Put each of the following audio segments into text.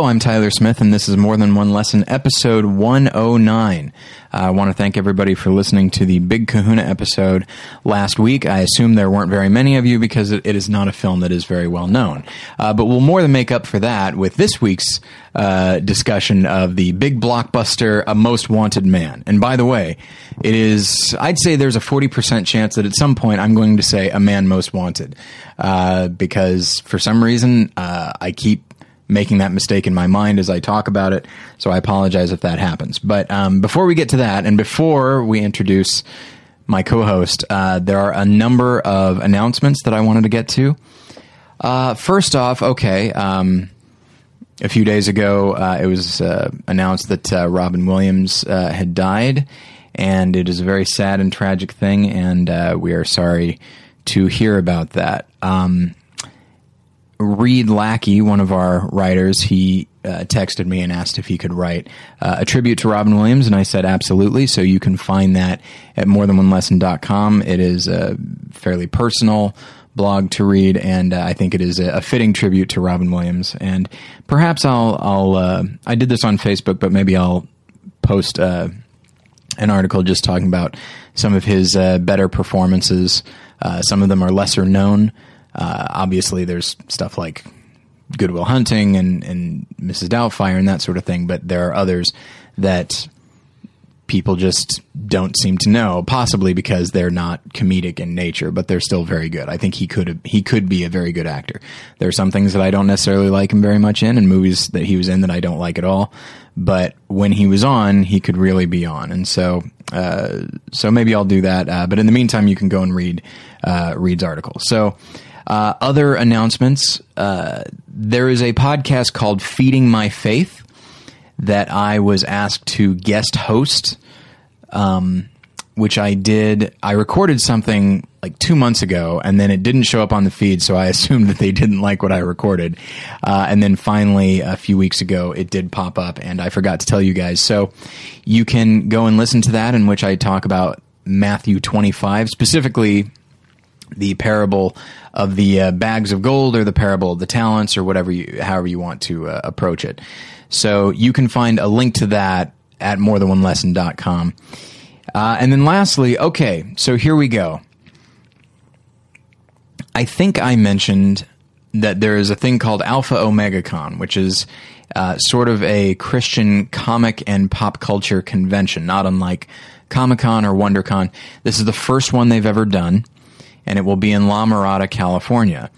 I'm Tyler Smith, and this is More Than One Lesson, episode 109. I want to thank everybody for listening to the Big Kahuna episode last week. I assume there weren't very many of you because it is not a film that is very well known. But we'll more than make up for that with this week's discussion of the big blockbuster, A Most Wanted Man. And by the way, it is, I'd say there's a 40% chance that at some point I'm going to say A Man Most Wanted. Because for some reason, I keep making that mistake in my mind as I talk about it, so I apologize if that happens. But before we get to that, and before we introduce my co-host, there are a number of announcements that I wanted to get to. First off, a few days ago, it was announced that Robin Williams had died, and it is a very sad and tragic thing, and we are sorry to hear about that. Reed Lackey, one of our writers, he texted me and asked if he could write a tribute to Robin Williams, and I said absolutely, so you can find that at morethanonelesson.com. It is a fairly personal blog to read, and I think it is a fitting tribute to Robin Williams. And perhaps I'll I did this on Facebook, but maybe I'll post an article just talking about some of his better performances. Some of them are lesser known. Obviously, there's stuff like Good Will Hunting and Mrs. Doubtfire and that sort of thing, but there are others that people just don't seem to know, possibly because they're not comedic in nature, but they're still very good. I think he could be a very good actor. There are some things that I don't necessarily like him very much in, and movies that he was in that I don't like at all. But when he was on, he could really be on, and so maybe I'll do that. But in the meantime, you can go and read Reed's article. So. Other announcements, there is a podcast called Feeding My Faith that I was asked to guest host, which I did. I recorded something like 2 months ago, and then it didn't show up on the feed, so I assumed that they didn't like what I recorded. And then finally, a few weeks ago, it did pop up, and I forgot to tell you guys. So you can go and listen to that, in which I talk about Matthew 25, specifically the parable of the bags of gold, or the parable of the talents, or whatever however you want to approach it. So you can find a link to that at morethanonelesson.com. And then lastly, okay, so here we go. I think I mentioned that there is a thing called Alpha Omega Con, which is sort of a Christian comic and pop culture convention, not unlike Comic Con or Wonder Con. This is the first one they've ever done, and it will be in La Mirada, California.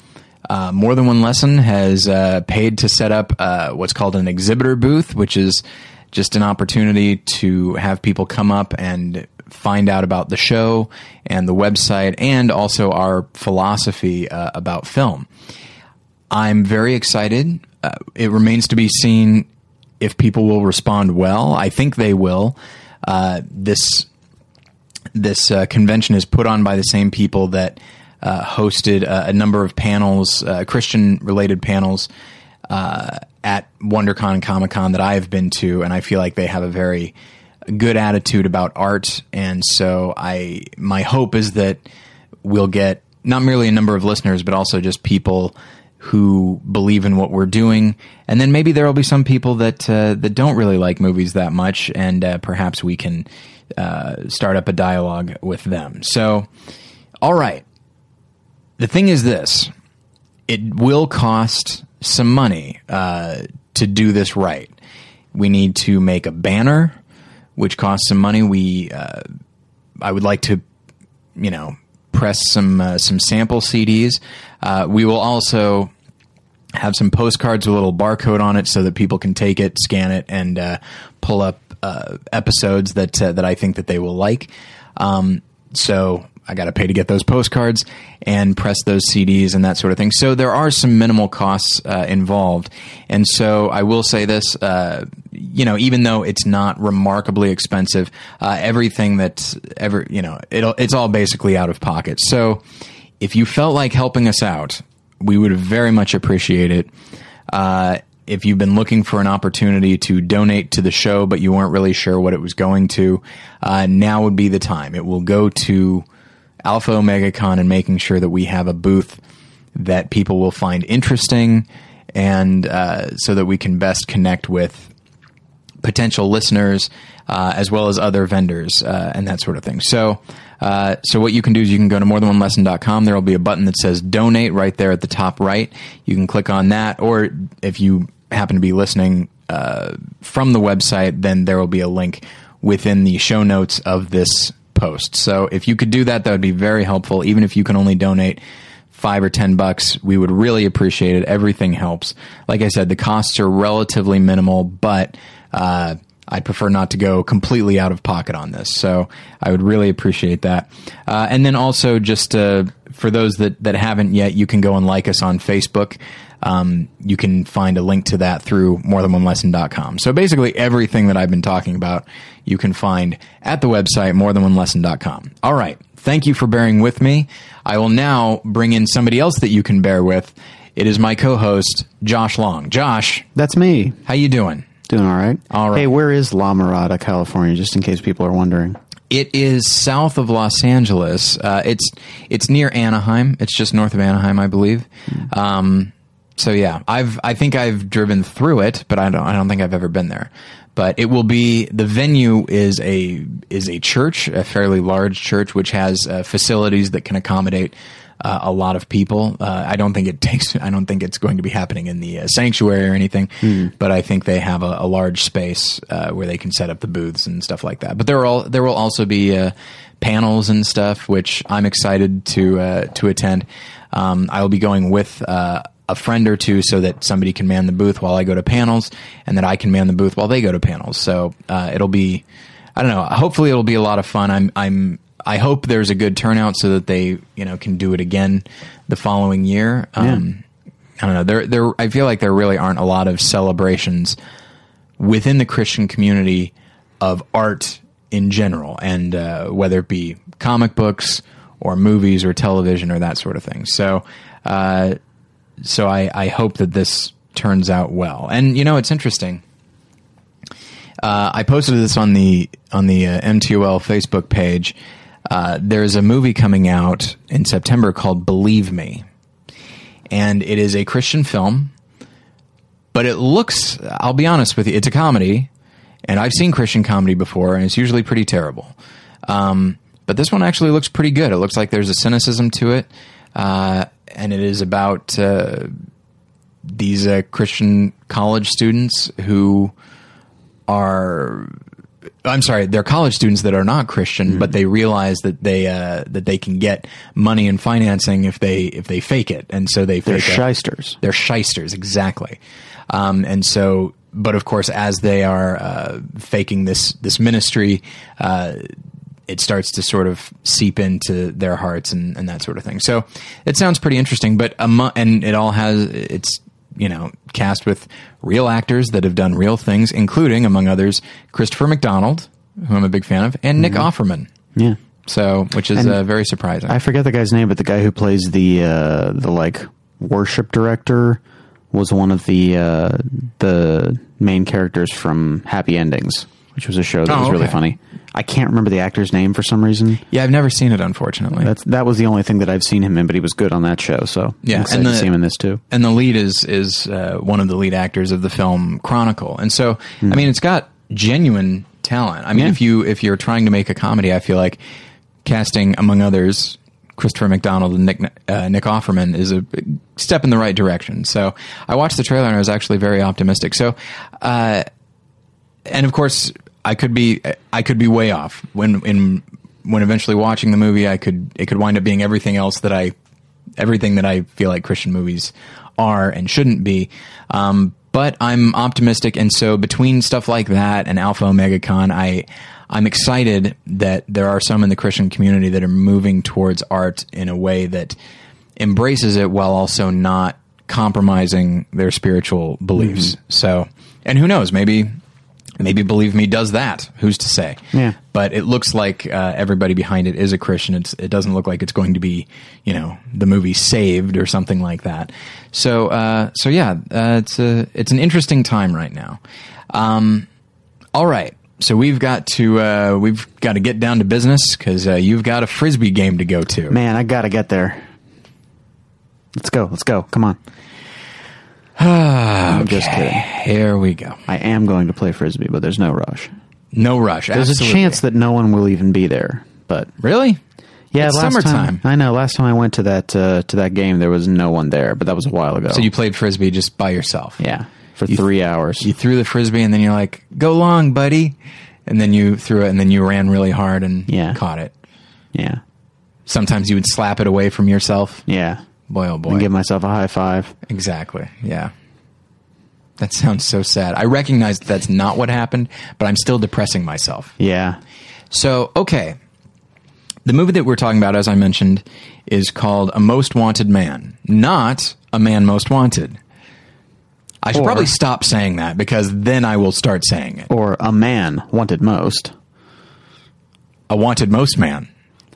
More Than One Lesson has paid to set up what's called an exhibitor booth, which is just an opportunity to have people come up and find out about the show and the website, and also our philosophy about film. I'm very excited. It remains to be seen if people will respond well. I think they will. This convention is put on by the same people that hosted a number of panels, Christian-related panels, at WonderCon and Comic-Con that I've been to, and I feel like they have a very good attitude about art. And so my hope is that we'll get not merely a number of listeners, but also just people who believe in what we're doing. And then maybe there will be some people that don't really like movies that much, and perhaps we can start up a dialogue with them. So, all right. The thing is this. It will cost some money to do this right. We need to make a banner, which costs some money. I would like to, press some sample CDs. We will also have some postcards with a little barcode on it so that people can take it, scan it, and pull up episodes that I think that they will like. So I got to pay to get those postcards and press those CDs and that sort of thing. So there are some minimal costs involved. And so I will say this, even though it's not remarkably expensive, everything that's ever, it's all basically out of pocket. So if you felt like helping us out, we would very much appreciate it. If you've been looking for an opportunity to donate to the show, but you weren't really sure what it was going to, now would be the time. It will go to Alpha Omega Con and making sure that we have a booth that people will find interesting, and so that we can best connect with potential listeners, as well as other vendors, and that sort of thing. So what you can do is you can go to morethanonelesson.com. There will be a button that says donate right there at the top right. You can click on that, or if you happen to be listening from the website, then there will be a link within the show notes of this post. So if you could do that would be very helpful. Even if you can only donate $5 or $10, we would really appreciate it. Everything helps. Like I said, the costs are relatively minimal, but I'd prefer not to go completely out of pocket on this. So I would really appreciate that. And then also just for those that haven't yet, you can go and like us on Facebook. You can find a link to that through morethanonelesson.com. So basically everything that I've been talking about, you can find at the website, morethanonelesson.com. All right. Thank you for bearing with me. I will now bring in somebody else that you can bear with. It is my co-host, Josh Long. Josh. That's me. How you doing? Doing all right. All right. Hey, where is La Mirada, California, just in case people are wondering? It is south of Los Angeles. It's near Anaheim. It's just north of Anaheim, I believe. So yeah, I think I've driven through it, but I don't think I've ever been there. But it will be, the venue is a church, a fairly large church, which has facilities that can accommodate a lot of people. I don't think it's going to be happening in the sanctuary or anything, but I think they have a large space where they can set up the booths and stuff like that. But there will also be panels and stuff, which I'm excited to attend. I will be going with a friend or two so that somebody can man the booth while I go to panels, and that I can man the booth while they go to panels. So it'll be, I don't know. Hopefully it'll be a lot of fun. I hope there's a good turnout so that they, can do it again the following year. Yeah. I don't know. I feel like there really aren't a lot of celebrations within the Christian community of art in general, and whether it be comic books or movies or television or that sort of thing. So, I hope that this turns out well. And it's interesting. I posted this on the MTOL Facebook page. There's a movie coming out in September called Believe Me, and it is a Christian film, but it looks, I'll be honest with you, it's a comedy, and I've seen Christian comedy before, and it's usually pretty terrible. But this one actually looks pretty good. It looks like there's a cynicism to it, and it is about these Christian college students who are... I'm sorry, they're college students that are not Christian, but they realize that they can get money and financing if they fake it, and so they're shysters. They're shysters, exactly. And so, but of course, as they are faking this ministry, it starts to sort of seep into their hearts and that sort of thing. So it sounds pretty interesting, but and it all has its. Cast with real actors that have done real things, including, among others, Christopher McDonald, who I'm a big fan of, and Nick Offerman. Yeah. So, which is very surprising. I forget the guy's name, but the guy who plays the worship director was one of the main characters from Happy Endings, which was a show that was really funny. I can't remember the actor's name for some reason. Yeah, I've never seen it, unfortunately. That was the only thing that I've seen him in, but he was good on that show, so yeah. I'm excited to see him in this, too. And the lead is one of the lead actors of the film Chronicle. And so, I mean, it's got genuine talent. I mean, if you're trying to make a comedy, I feel like casting, among others, Christopher McDonald and Nick Offerman is a step in the right direction. So I watched the trailer, and I was actually very optimistic. So, and of course... I could be way off when eventually watching the movie. It could wind up being everything else that I everything that I feel like Christian movies are and shouldn't be. But I'm optimistic, and so between stuff like that and Alpha Omega Con, I'm excited that there are some in the Christian community that are moving towards art in a way that embraces it while also not compromising their spiritual beliefs. Mm-hmm. So, and who knows, maybe Believe Me does that. Who's to say? Yeah. But it looks like everybody behind it is a Christian. It doesn't look like it's going to be, you know, the movie Saved or something like that. So, it's an interesting time right now. All right. So we've got to get down to business because you've got a Frisbee game to go to. Man, I got to get there. Let's go. Come on. I'm just kidding. Here we go. I am going to play Frisbee, but there's no rush. No rush. There's absolutely a chance that no one will even be there. But really? Yeah, it's last summertime. Time, I know. Last time I went to that game, there was no one there, but that was a while ago. So you played Frisbee just by yourself? Yeah, for 3 hours. You threw the Frisbee, and then you're like, "Go long, buddy," and then you threw it, and then you ran really hard and caught it. Yeah. Sometimes you would slap it away from yourself. Yeah. Boy, oh boy. And give myself a high five. Exactly. Yeah. That sounds so sad. I recognize that's not what happened, but I'm still depressing myself. Yeah. So, okay. The movie that we're talking about, as I mentioned, is called A Most Wanted Man, not A Man Most Wanted. I should probably stop saying that because then I will start saying it. Or A Man Wanted Most. A Wanted Most Man.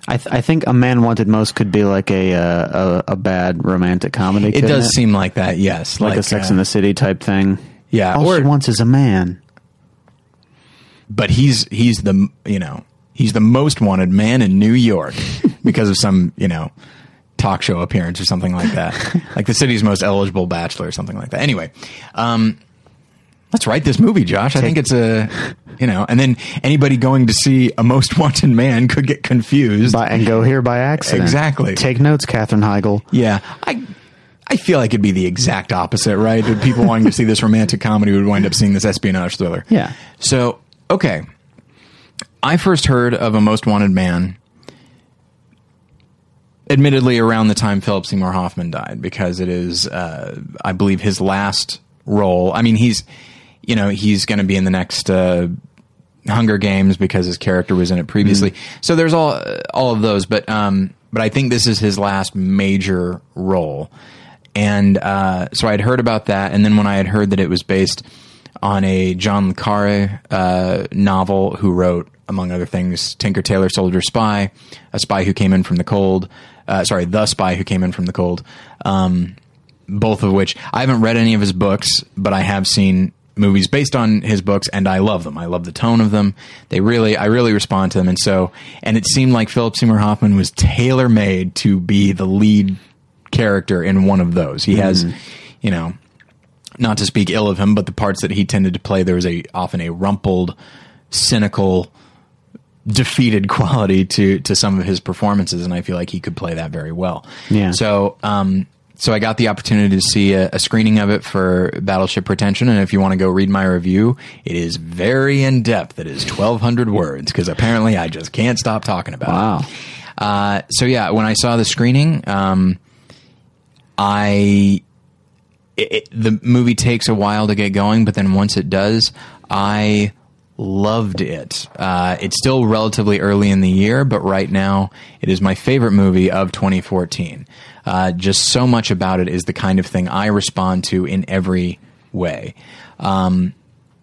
I think A Man Wanted Most could be like a bad romantic comedy. It does seem like that, yes. Like a Sex in the City type thing. Yeah. All she wants is a man. But he's the most wanted man in New York because of some, you know, talk show appearance or something like that. Like the city's most eligible bachelor or something like that. Anyway, let's write this movie, Josh. I think it's and then anybody going to see A Most Wanted Man could get confused. And go here by accident. Exactly. Take notes, Katherine Heigl. Yeah. I feel like it'd be the exact opposite, right? People wanting to see this romantic comedy would wind up seeing this espionage thriller. Yeah. So, okay. I first heard of A Most Wanted Man, admittedly around the time Philip Seymour Hoffman died, because it is, I believe, his last role. I mean, he's going to be in the next Hunger Games because his character was in it previously. Mm-hmm. So there's all of those, but I think this is his last major role. And so I had heard about that, and then when I had heard that it was based on a John le Carré novel, who wrote, among other things, Tinker Tailor Soldier Spy, The Spy Who Came In From the Cold, both of which I haven't read any of his books, but I have seen movies based on his books, and I love them. I love the tone of them. I really respond to them. And so, and it seemed like Philip Seymour Hoffman was tailor-made to be the lead character in one of those. He has, you know, not to speak ill of him, but the parts that he tended to play, there was often a rumpled, cynical, defeated quality to some of his performances. And I feel like he could play that very well. Yeah. So, so I got the opportunity to see a screening of it for Battleship Pretension, and if you want to go read my review, it is very in-depth. It is 1,200 words, because apparently I just can't stop talking about it. Wow. So yeah, when I saw the screening, the movie takes a while to get going, but then once it does, I loved it. It's still relatively early in the year, but right now it is my favorite movie of 2014. Just so much about it is the kind of thing I respond to in every way.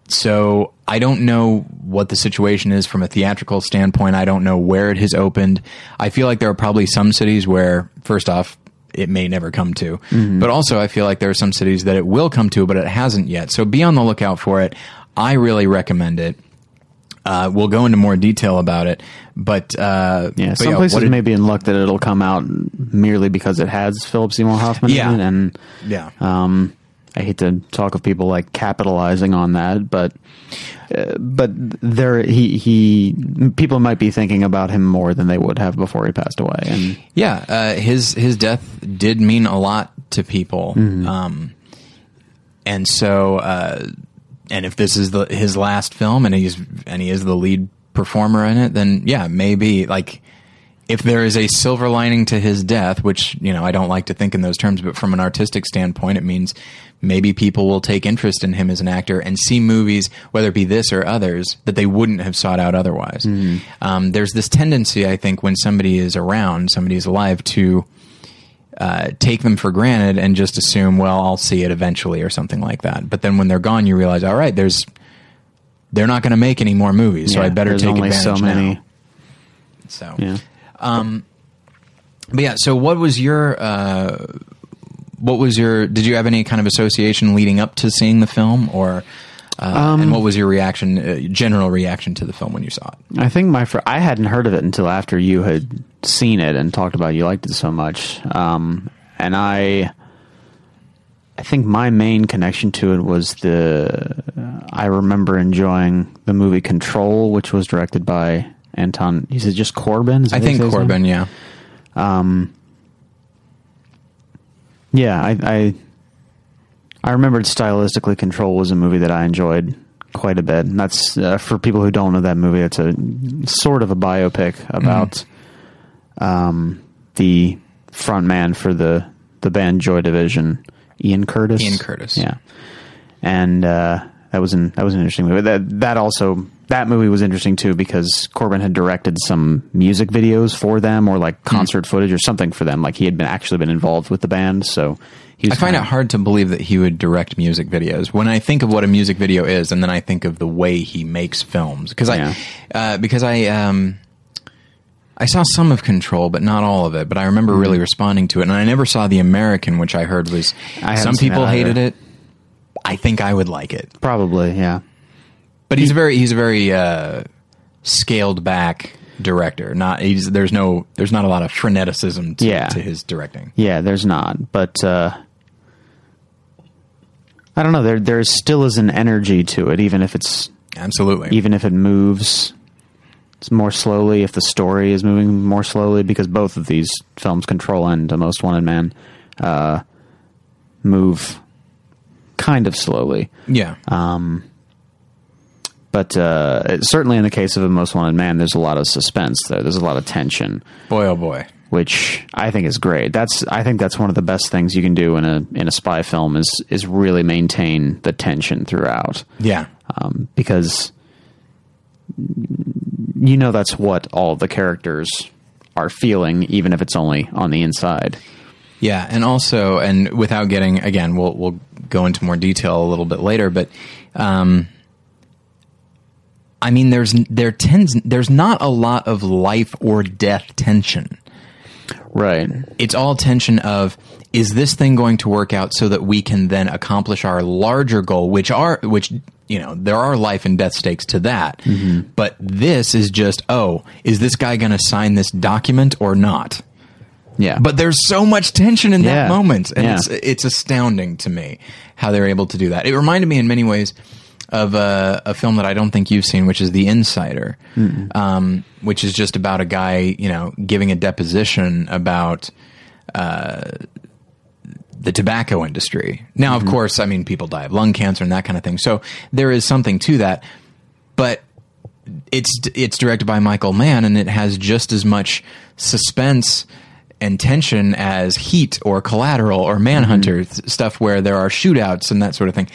So I don't know what the situation is from a theatrical standpoint. I don't know where it has opened. I feel like there are probably some cities where, first off, it may never come to. Mm-hmm. But also I feel like there are some cities that it will come to, but it hasn't yet. So be on the lookout for it. I really recommend it. We'll go into more detail about it, but some places may be in luck that it'll come out merely because it has Philip Seymour Hoffman in it, and I hate to talk of people like capitalizing on that, but there people might be thinking about him more than they would have before he passed away, and his death did mean a lot to people, and so. And if this is his last film, and he is the lead performer in it, then yeah, maybe like if there is a silver lining to his death, which, you know, I don't like to think in those terms, but from an artistic standpoint, it means maybe people will take interest in him as an actor and see movies, whether it be this or others, that they wouldn't have sought out otherwise. Mm. There's this tendency, I think, when somebody is around, somebody is alive, to take them for granted and just assume, well, I'll see it eventually or something like that. But then when they're gone, you realize, all right, they're not going to make any more movies, so I better take advantage now. So, yeah. But yeah, so what was your, did you have any kind of association leading up to seeing the film, or, and what was your reaction, general reaction to the film when you saw it? I think I hadn't heard of it until after you had seen it and talked about it. You liked it so much. And I think my main connection to it was I remember enjoying the movie Control, which was directed by Anton, is it just Corbin? I think Corbin, yeah. Yeah, I remembered stylistically Control was a movie that I enjoyed quite a bit. And that's, for people who don't know that movie, it's a sort of a biopic about the front man for the band Joy Division, Ian Curtis. Ian Curtis. Yeah. And that was an interesting movie. That movie was interesting too, because Corbin had directed some music videos for them, or like concert footage or something for them. Like he had been involved with the band. So I find it hard to believe that he would direct music videos. When I think of what a music video is, and then I think of the way he makes films, because I saw some of Control, but not all of it. But I remember really responding to it, and I never saw The American, which I heard was some people hated it. I think I would like it, probably. Yeah. But he's a very scaled back director. There's not a lot of freneticism to his directing. Yeah, there's not. But I don't know. There still is an energy to it, even if it moves more slowly, if the story is moving more slowly, because both of these films, Control and A Most Wanted Man, move kind of slowly. Yeah. But certainly in the case of A Most Wanted Man, there's a lot of suspense there. There's a lot of tension. Boy, oh boy. Which I think is great. I think that's one of the best things you can do in a spy film is really maintain the tension throughout. Yeah. Because you know that's what all the characters are feeling, even if it's only on the inside. Yeah, and also, and without getting, again, we'll go into more detail a little bit later, but I mean, there's not a lot of life or death tension. Right. It's all tension of, is this thing going to work out so that we can then accomplish our larger goal, which you know, there are life and death stakes to that. Mm-hmm. But this is just, is this guy going to sign this document or not? Yeah. But there's so much tension in that moment, and it's astounding to me how they're able to do that. It reminded me in many ways of a film that I don't think you've seen, which is The Insider, which is just about a guy, you know, giving a deposition about the tobacco industry. Now, of course, I mean, people die of lung cancer and that kind of thing, so there is something to that. But it's directed by Michael Mann, and it has just as much suspense and tension as Heat or Collateral or Manhunter, stuff where there are shootouts and that sort of thing.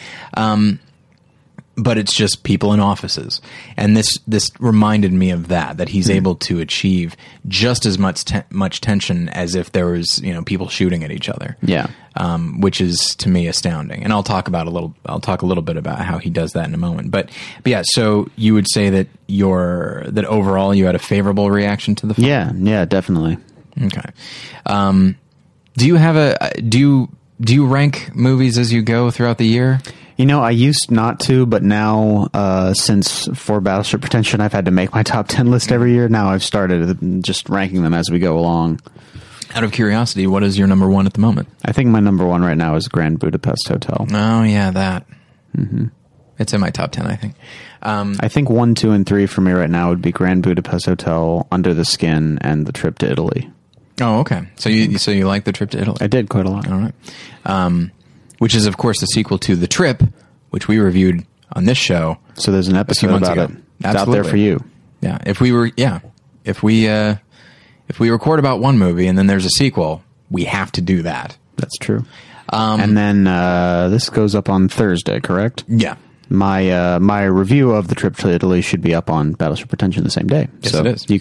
But it's just people in offices. And this reminded me of that he's able to achieve just as much tension as if there was, you know, people shooting at each other. Yeah. Which is, to me, astounding. And I'll talk a little bit about how he does that in a moment. But yeah, so you would say that that overall you had a favorable reaction to the film? Yeah, definitely. Okay. Do you have do you rank movies as you go throughout the year? You know, I used not to, but now, since for Battleship Pretension, I've had to make my top 10 list every year. Now I've started just ranking them as we go along. Out of curiosity, what is your number one at the moment? I think my number one right now is Grand Budapest Hotel. Oh, yeah, that. Mm-hmm. It's in my top 10, I think. I think 1, 2, and 3 for me right now would be Grand Budapest Hotel, Under the Skin, and The Trip to Italy. Oh, okay. So you like The Trip to Italy? I did quite a lot. All right. Which is, of course, the sequel to The Trip, which we reviewed on this show. So there's an episode about it. It's out there for you. Yeah. If we If we record about one movie and then there's a sequel, we have to do that. That's true. And then this goes up on Thursday, correct? Yeah. My my review of The Trip to Italy should be up on Battleship Pretension the same day. Yes, so it is. You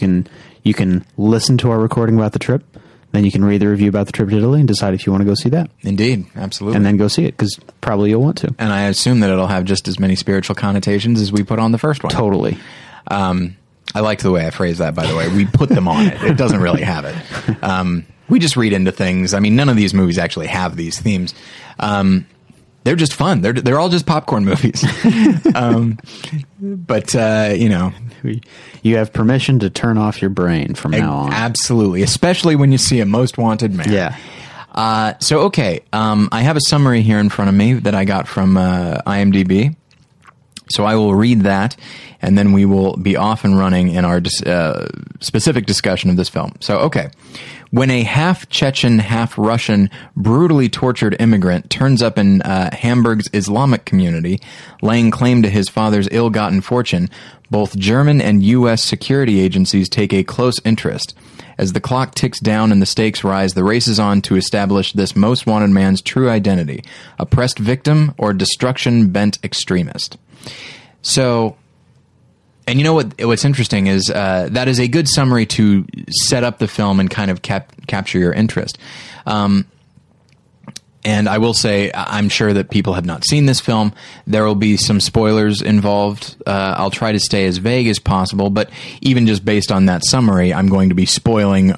can listen to our recording about the trip, then you can read the review about The Trip to Italy and decide if you want to go see that. Indeed, absolutely. And then go see it, because probably you'll want to. And I assume that it'll have just as many spiritual connotations as we put on the first one. Totally. I liked the way I phrased that, by the way. We put them on it. It doesn't really have it. We just read into things. I mean, none of these movies actually have these themes. They're just fun. They're all just popcorn movies. You have permission to turn off your brain from now on. Absolutely, especially when you see A Most Wanted Man. Yeah. I have a summary here in front of me that I got from IMDb. So I will read that, and then we will be off and running in our specific discussion of this film. So, okay. When a half-Chechen, half-Russian, brutally tortured immigrant turns up in Hamburg's Islamic community, laying claim to his father's ill-gotten fortune, both German and U.S. security agencies take a close interest. As the clock ticks down and the stakes rise, the race is on to establish this most wanted man's true identity, oppressed victim or destruction-bent extremist. So... And you know what's interesting is that is a good summary to set up the film and kind of capture your interest. And I will say, I'm sure that people have not seen this film. There will be some spoilers involved. I'll try to stay as vague as possible, but even just based on that summary, I'm going to be spoiling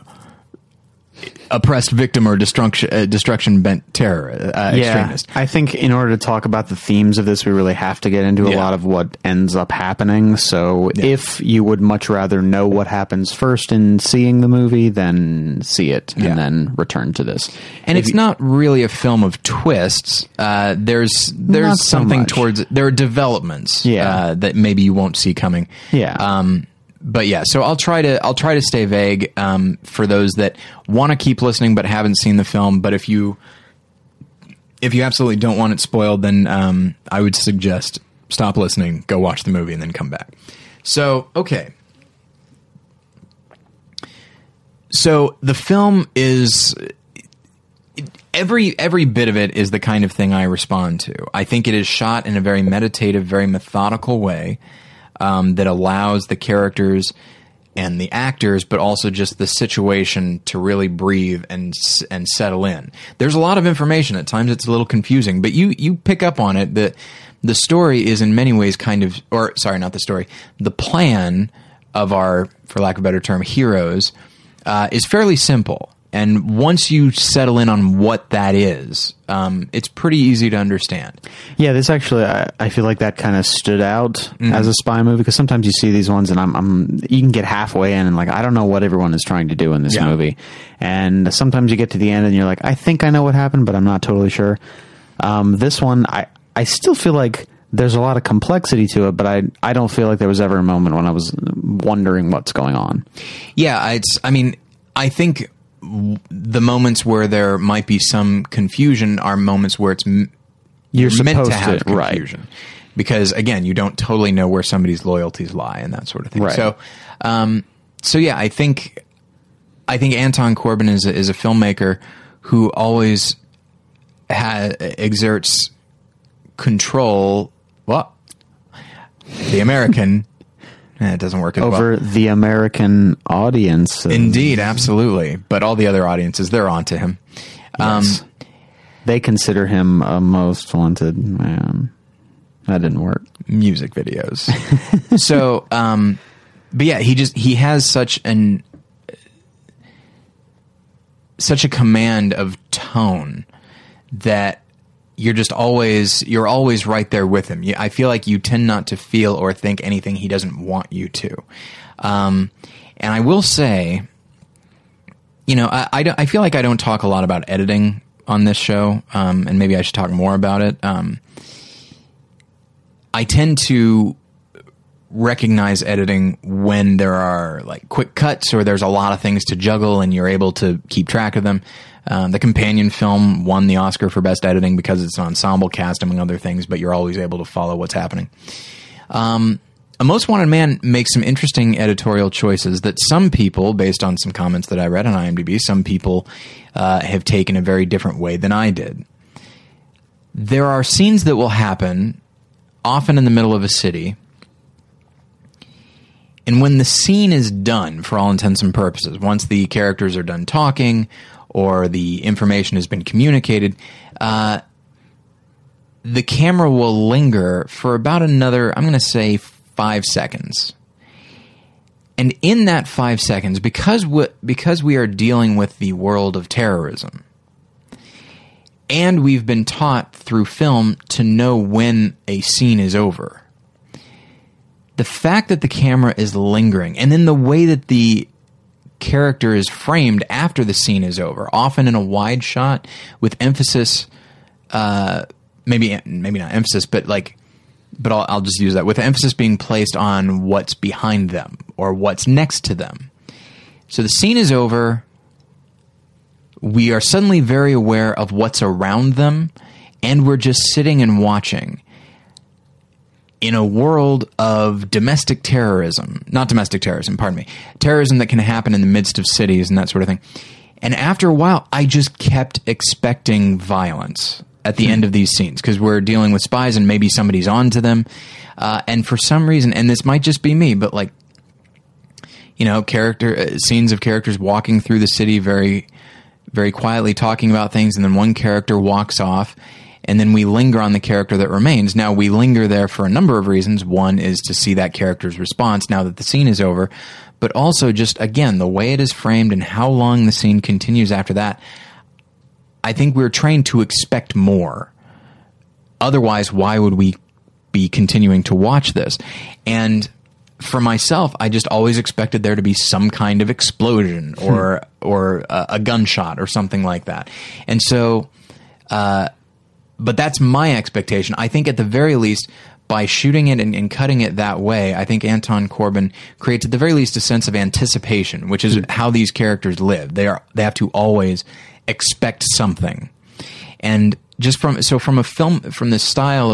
oppressed victim or destruction-bent terror extremist. I think in order to talk about the themes of this, we really have to get into a lot of what ends up happening. So if you would much rather know what happens first in seeing the movie, then see it and then return to this. And if it's not really a film of twists. There's something towards it. There are developments that maybe you won't see coming. Yeah. But yeah, so I'll try to stay vague for those that want to keep listening but haven't seen the film. But if you absolutely don't want it spoiled, then I would suggest stop listening, go watch the movie, and then come back. So, okay. So the film is... Every bit of it is the kind of thing I respond to. I think it is shot in a very meditative, very methodical way. That allows the characters and the actors, but also just the situation to really breathe and settle in. There's a lot of information. At times it's a little confusing, but you pick up on it that the story is in many ways kind of, or sorry, not the story, the plan of our, for lack of a better term, heroes is fairly simple. And once you settle in on what that is, it's pretty easy to understand. Yeah, this actually, I feel like that kind of stood out as a spy movie, because sometimes you see these ones and you can get halfway in and like, I don't know what everyone is trying to do in this movie. And sometimes you get to the end and you're like, I think I know what happened, but I'm not totally sure. This one, I still feel like there's a lot of complexity to it, but I don't feel like there was ever a moment when I was wondering what's going on. Yeah, I think... the moments where there might be some confusion are moments where you're meant to have confusion. Right. Because, again, you don't totally know where somebody's loyalties lie and that sort of thing. Right. So, I think Anton Corbin is a filmmaker who always exerts control. What? The American... It doesn't work over the American audience. Indeed, absolutely. But all the other audiences, they're onto him. Yes. They consider him a most wanted man. That didn't work. Music videos. So, but yeah, he has such a command of tone that you're always right there with him. I feel like you tend not to feel or think anything he doesn't want you to. And I will say, I feel like I don't talk a lot about editing on this show, and maybe I should talk more about it. I tend to recognize editing when there are like quick cuts or there's a lot of things to juggle and you're able to keep track of them. The companion film won the Oscar for Best Editing because it's an ensemble cast, among other things, but you're always able to follow what's happening. A Most Wanted Man makes some interesting editorial choices that some people, based on some comments that I read on IMDb, some people have taken a very different way than I did. There are scenes that will happen often in the middle of a city, and when the scene is done, for all intents and purposes, once the characters are done talking or the information has been communicated, the camera will linger for about another, I'm going to say, 5 seconds. And in that 5 seconds, because we are dealing with the world of terrorism, and we've been taught through film to know when a scene is over, the fact that the camera is lingering, and then the way that the character is framed after the scene is over, often in a wide shot with emphasis, maybe not emphasis, but like, but I'll just use that, with emphasis being placed on what's behind them or what's next to them. So the scene is over. We are suddenly very aware of what's around them, and we're just sitting and watching in a world of domestic terrorism. Not domestic terrorism, pardon me. Terrorism that can happen in the midst of cities and that sort of thing. And after a while, I just kept expecting violence at the end of these scenes, because we're dealing with spies and maybe somebody's on to them. And for some reason, and this might just be me, but like, you know, scenes of characters walking through the city very, very quietly talking about things. And then one character walks off, and then we linger on the character that remains. Now, we linger there for a number of reasons. One is to see that character's response now that the scene is over, but also just, again, the way it is framed and how long the scene continues after that. I think we're trained to expect more. Otherwise, why would we be continuing to watch this? And for myself, I just always expected there to be some kind of explosion or a gunshot or something like that. And so, but that's my expectation. I think at the very least, by shooting it and cutting it that way, I think Anton Corbin creates at the very least a sense of anticipation, which is how these characters live. They have to always expect something. And just from this style of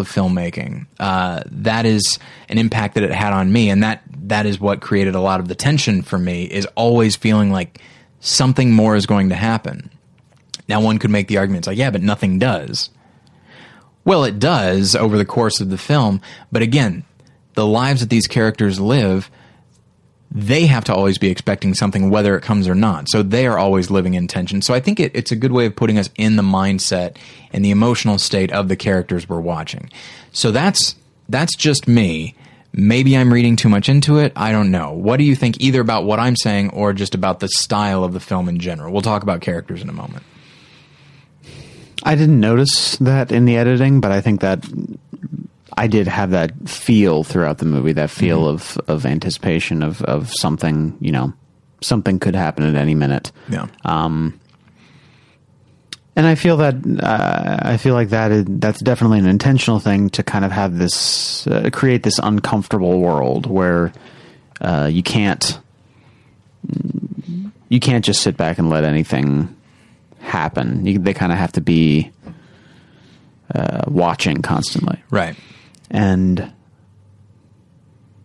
filmmaking, that is an impact that it had on me, and that is what created a lot of the tension for me, is always feeling like something more is going to happen. Now, one could make the argument, like, yeah, but nothing does. Well, it does over the course of the film, but again, the lives that these characters live, they have to always be expecting something, whether it comes or not. So they are always living in tension. So I think it's a good way of putting us in the mindset and the emotional state of the characters we're watching. So that's just me. Maybe I'm reading too much into it. I don't know. What do you think, either about what I'm saying or just about the style of the film in general? We'll talk about characters in a moment. I didn't notice that in the editing, but I think that I did have that feel throughout the movie, that feel of anticipation of something, you know, something could happen at any minute. Yeah. And I feel that, that's definitely an intentional thing, to kind of have this, create this uncomfortable world where, you can't just sit back and let anything happen. They kind of have to be, watching constantly. Right. And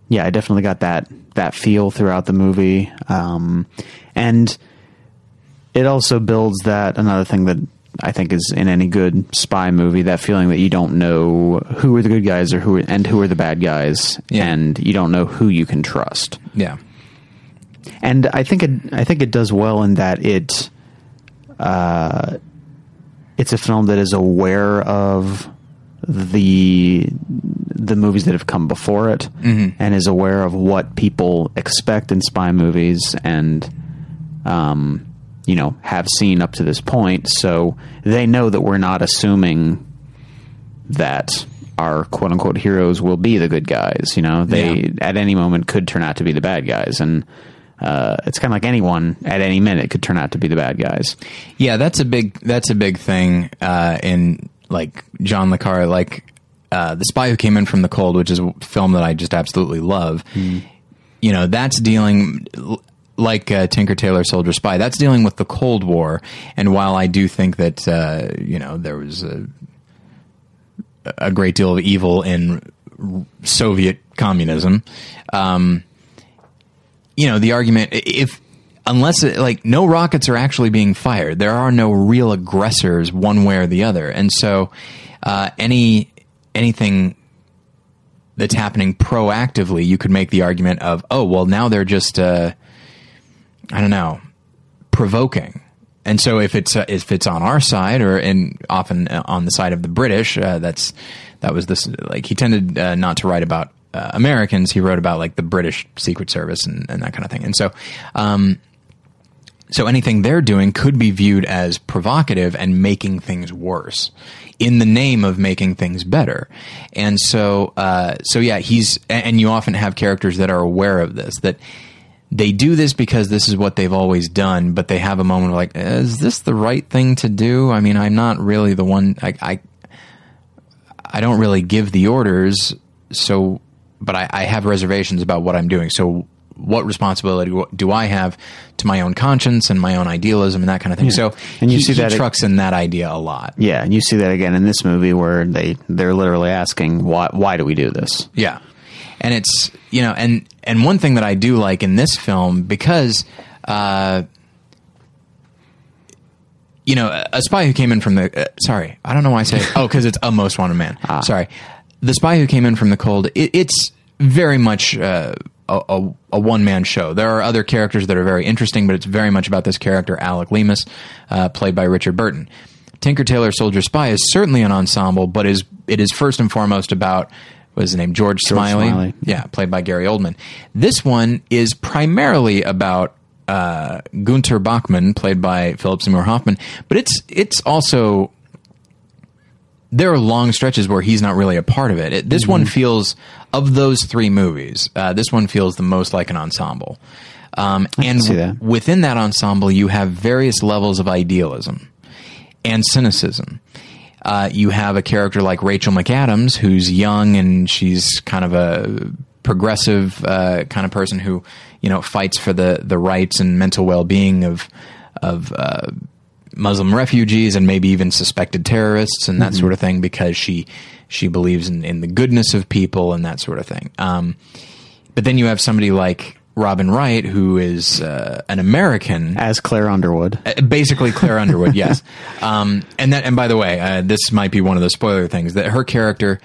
yeah, I definitely got that feel throughout the movie. And it also builds that, another thing that I think is in any good spy movie, that feeling that you don't know who are the good guys or who are the bad guys. Yeah. And you don't know who you can trust. Yeah. And I think it does well in that it's a film that is aware of the movies that have come before it, and is aware of what people expect in spy movies and, you know, have seen up to this point. So they know that we're not assuming that our quote unquote heroes will be the good guys. You know, at any moment could turn out to be the bad guys. And, it's kind of like anyone at any minute could turn out to be the bad guys. Yeah, that's a big thing in like John le Carré, like The Spy Who Came In From the Cold, which is a film that I just absolutely love. You know, that's dealing like Tinker Tailor Soldier Spy. That's dealing with the Cold War. And while I do think that there was a great deal of evil in Soviet communism. You know, the argument, unless no rockets are actually being fired, there are no real aggressors one way or the other. And so anything that's happening proactively, you could make the argument of, oh, well, now they're just, provoking. And so if it's on our side, or often on the side of the British, he tended not to write about Americans. He wrote about the British Secret Service and that kind of thing. And so, so anything they're doing could be viewed as provocative and making things worse in the name of making things better. And so, and you often have characters that are aware of this, that they do this because this is what they've always done, but they have a moment of is this the right thing to do? I mean, I'm not really the one, I don't really give the orders, so, but I have reservations about what I'm doing. So what responsibility do I have to my own conscience and my own idealism and that kind of thing? Yeah. So he trucks in that idea a lot. Yeah, and you see that again in this movie where they're literally asking, why do we do this? Yeah. And it's, and one thing that I do like in this film, because, A Spy Who Came In From the... sorry, I don't know why I say... Oh, because it's A Most Wanted Man. Ah. Sorry. The Spy Who Came In From the Cold, it's very much a one-man show. There are other characters that are very interesting, but it's very much about this character, Alec Lemus, played by Richard Burton. Tinker Tailor Soldier Spy is certainly an ensemble, but it is first and foremost about... What is his name? George Smiley. Yeah, played by Gary Oldman. This one is primarily about Gunther Bachmann, played by Philip Seymour Hoffman, but it's also, there are long stretches where he's not really a part of it. This one feels, of those three movies, this one feels the most like an ensemble. Within that ensemble, you have various levels of idealism and cynicism. You have a character like Rachel McAdams, who's young and she's kind of a progressive kind of person who, fights for the rights and mental well-being of Muslim refugees and maybe even suspected terrorists and that sort of thing, because she believes in the goodness of people and that sort of thing. But then you have somebody like Robin Wright, who is an American, as Claire Underwood, basically Claire Underwood. Yes. And by the way, this might be one of the spoiler things, that her character,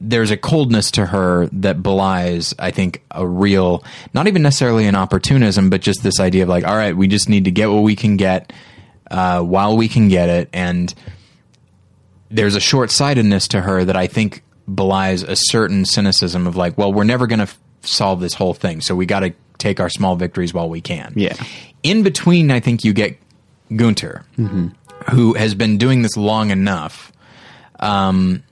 there's a coldness to her that belies, I think, a real, not even necessarily an opportunism, but just this idea of all right, we just need to get what we can get while we can get it. And there's a short-sightedness to her that I think belies a certain cynicism of we're never going to solve this whole thing, so we got to take our small victories while we can. Yeah. In between, I think you get Gunther, who has been doing this long enough to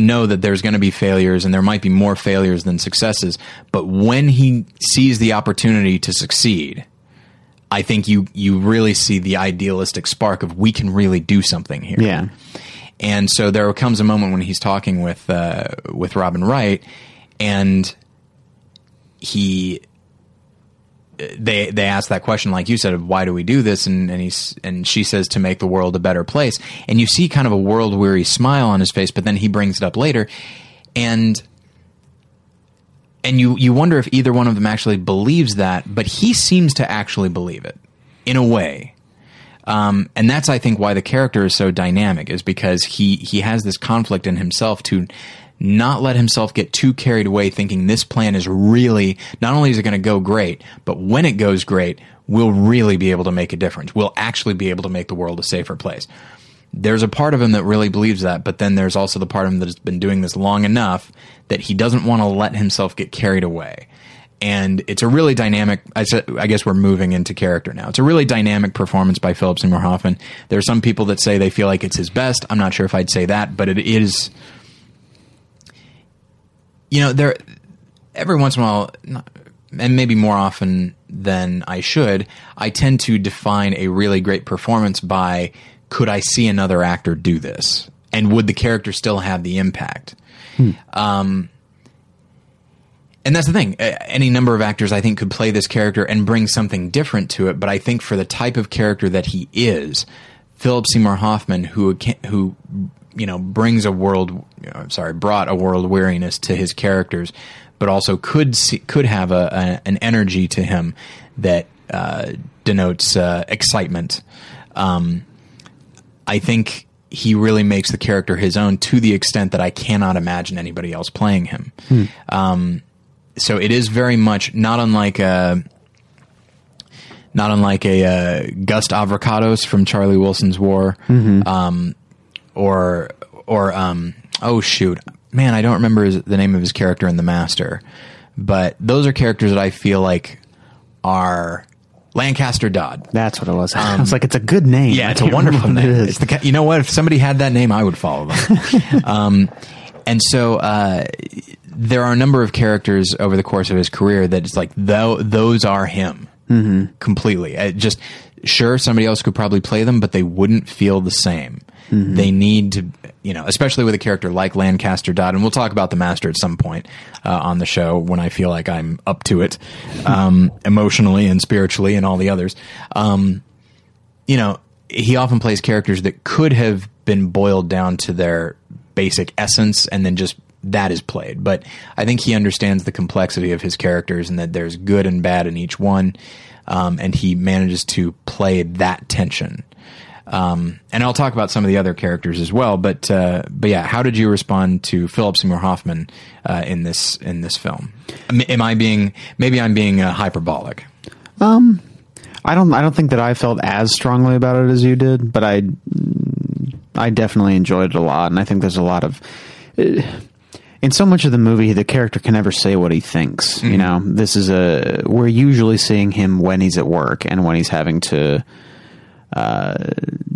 know that there's going to be failures, and there might be more failures than successes. But when he sees the opportunity to succeed, I think you really see the idealistic spark of, we can really do something here. Yeah. And so there comes a moment when he's talking with Robin Wright. And they ask that question, like you said, of why do we do this? And she says, to make the world a better place. And you see kind of a world-weary smile on his face, but then he brings it up later. And you wonder if either one of them actually believes that, but he seems to actually believe it in a way. And that's, I think, why the character is so dynamic, is because he has this conflict in himself to not let himself get too carried away thinking this plan is really, not only is it going to go great, but when it goes great, we'll really be able to make a difference. We'll actually be able to make the world a safer place. There's a part of him that really believes that, but then there's also the part of him that has been doing this long enough that he doesn't want to let himself get carried away. And it's a really dynamic, I guess we're moving into character now. It's a really dynamic performance by Philip Seymour Hoffman. There are some people that say they feel like it's his best. I'm not sure if I'd say that, but it is... there, every once in a while, and maybe more often than I should, I tend to define a really great performance by, could I see another actor do this? And would the character still have the impact? And that's the thing. Any number of actors, I think, could play this character and bring something different to it. But I think for the type of character that he is, Philip Seymour Hoffman, who brought a world weariness to his characters, but also could have an energy to him that denotes excitement. I think he really makes the character his own to the extent that I cannot imagine anybody else playing him. So it is very much not unlike a Gust Avocados from Charlie Wilson's War, I don't remember the name of his character in The Master, but those are characters that I feel like are Lancaster Dodd. That's what it was. I was like, it's a good name. Yeah, it's a wonderful name. It is. You know what? If somebody had that name, I would follow them. And so there are a number of characters over the course of his career that it's like, those are him. Mm-hmm. Completely. Somebody else could probably play them, but they wouldn't feel the same. Mm-hmm. They need to, especially with a character like Lancaster Dodd, and we'll talk about The Master at some point on the show when I feel like I'm up to it, emotionally and spiritually and all the others. He often plays characters that could have been boiled down to their basic essence and then just that is played. But I think he understands the complexity of his characters and that there's good and bad in each one. And he manages to play that tension. And I'll talk about some of the other characters as well, but yeah, how did you respond to Philip Seymour Hoffman in this film? Maybe I'm being hyperbolic. I don't think that I felt as strongly about it as you did, but I definitely enjoyed it a lot, and I think there's a lot of. In so much of the movie, the character can never say what he thinks. Mm-hmm. We're usually seeing him when he's at work and when he's having to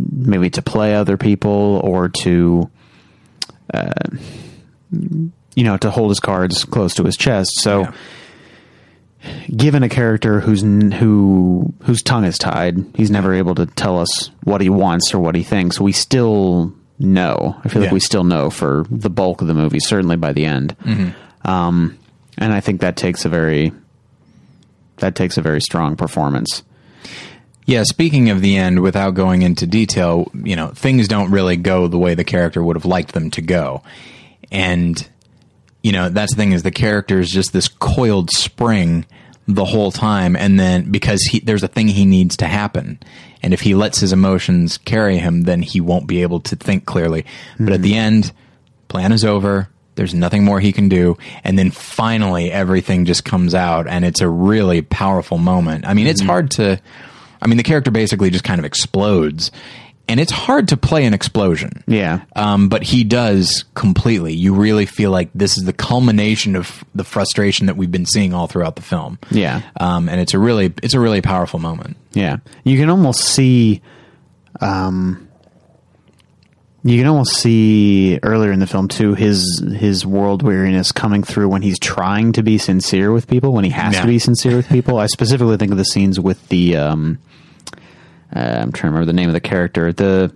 maybe to play other people or to, to hold his cards close to his chest. So given a character whose tongue is tied, he's never able to tell us what he wants or what he thinks. We still... No, I feel like we still know for the bulk of the movie, certainly by the end. Mm-hmm. And I think that takes a very strong performance. Yeah. Speaking of the end, without going into detail, things don't really go the way the character would have liked them to go. And, that's the thing is the character is just this coiled spring the whole time. And then because there's a thing he needs to happen. And if he lets his emotions carry him, then he won't be able to think clearly. Mm-hmm. But at the end, plan is over. There's nothing more he can do. And then finally everything just comes out and it's a really powerful moment. I mean, it's hard to, the character basically just kind of explodes and it's hard to play an explosion. Yeah. But he does completely. You really feel like this is the culmination of the frustration that we've been seeing all throughout the film. Yeah. And it's a really powerful moment. Yeah. You can almost see earlier in the film too, his world weariness coming through when he's trying to be sincere with people, when he has to be sincere with people. I specifically think of the scenes with the, I'm trying to remember the name of the character, the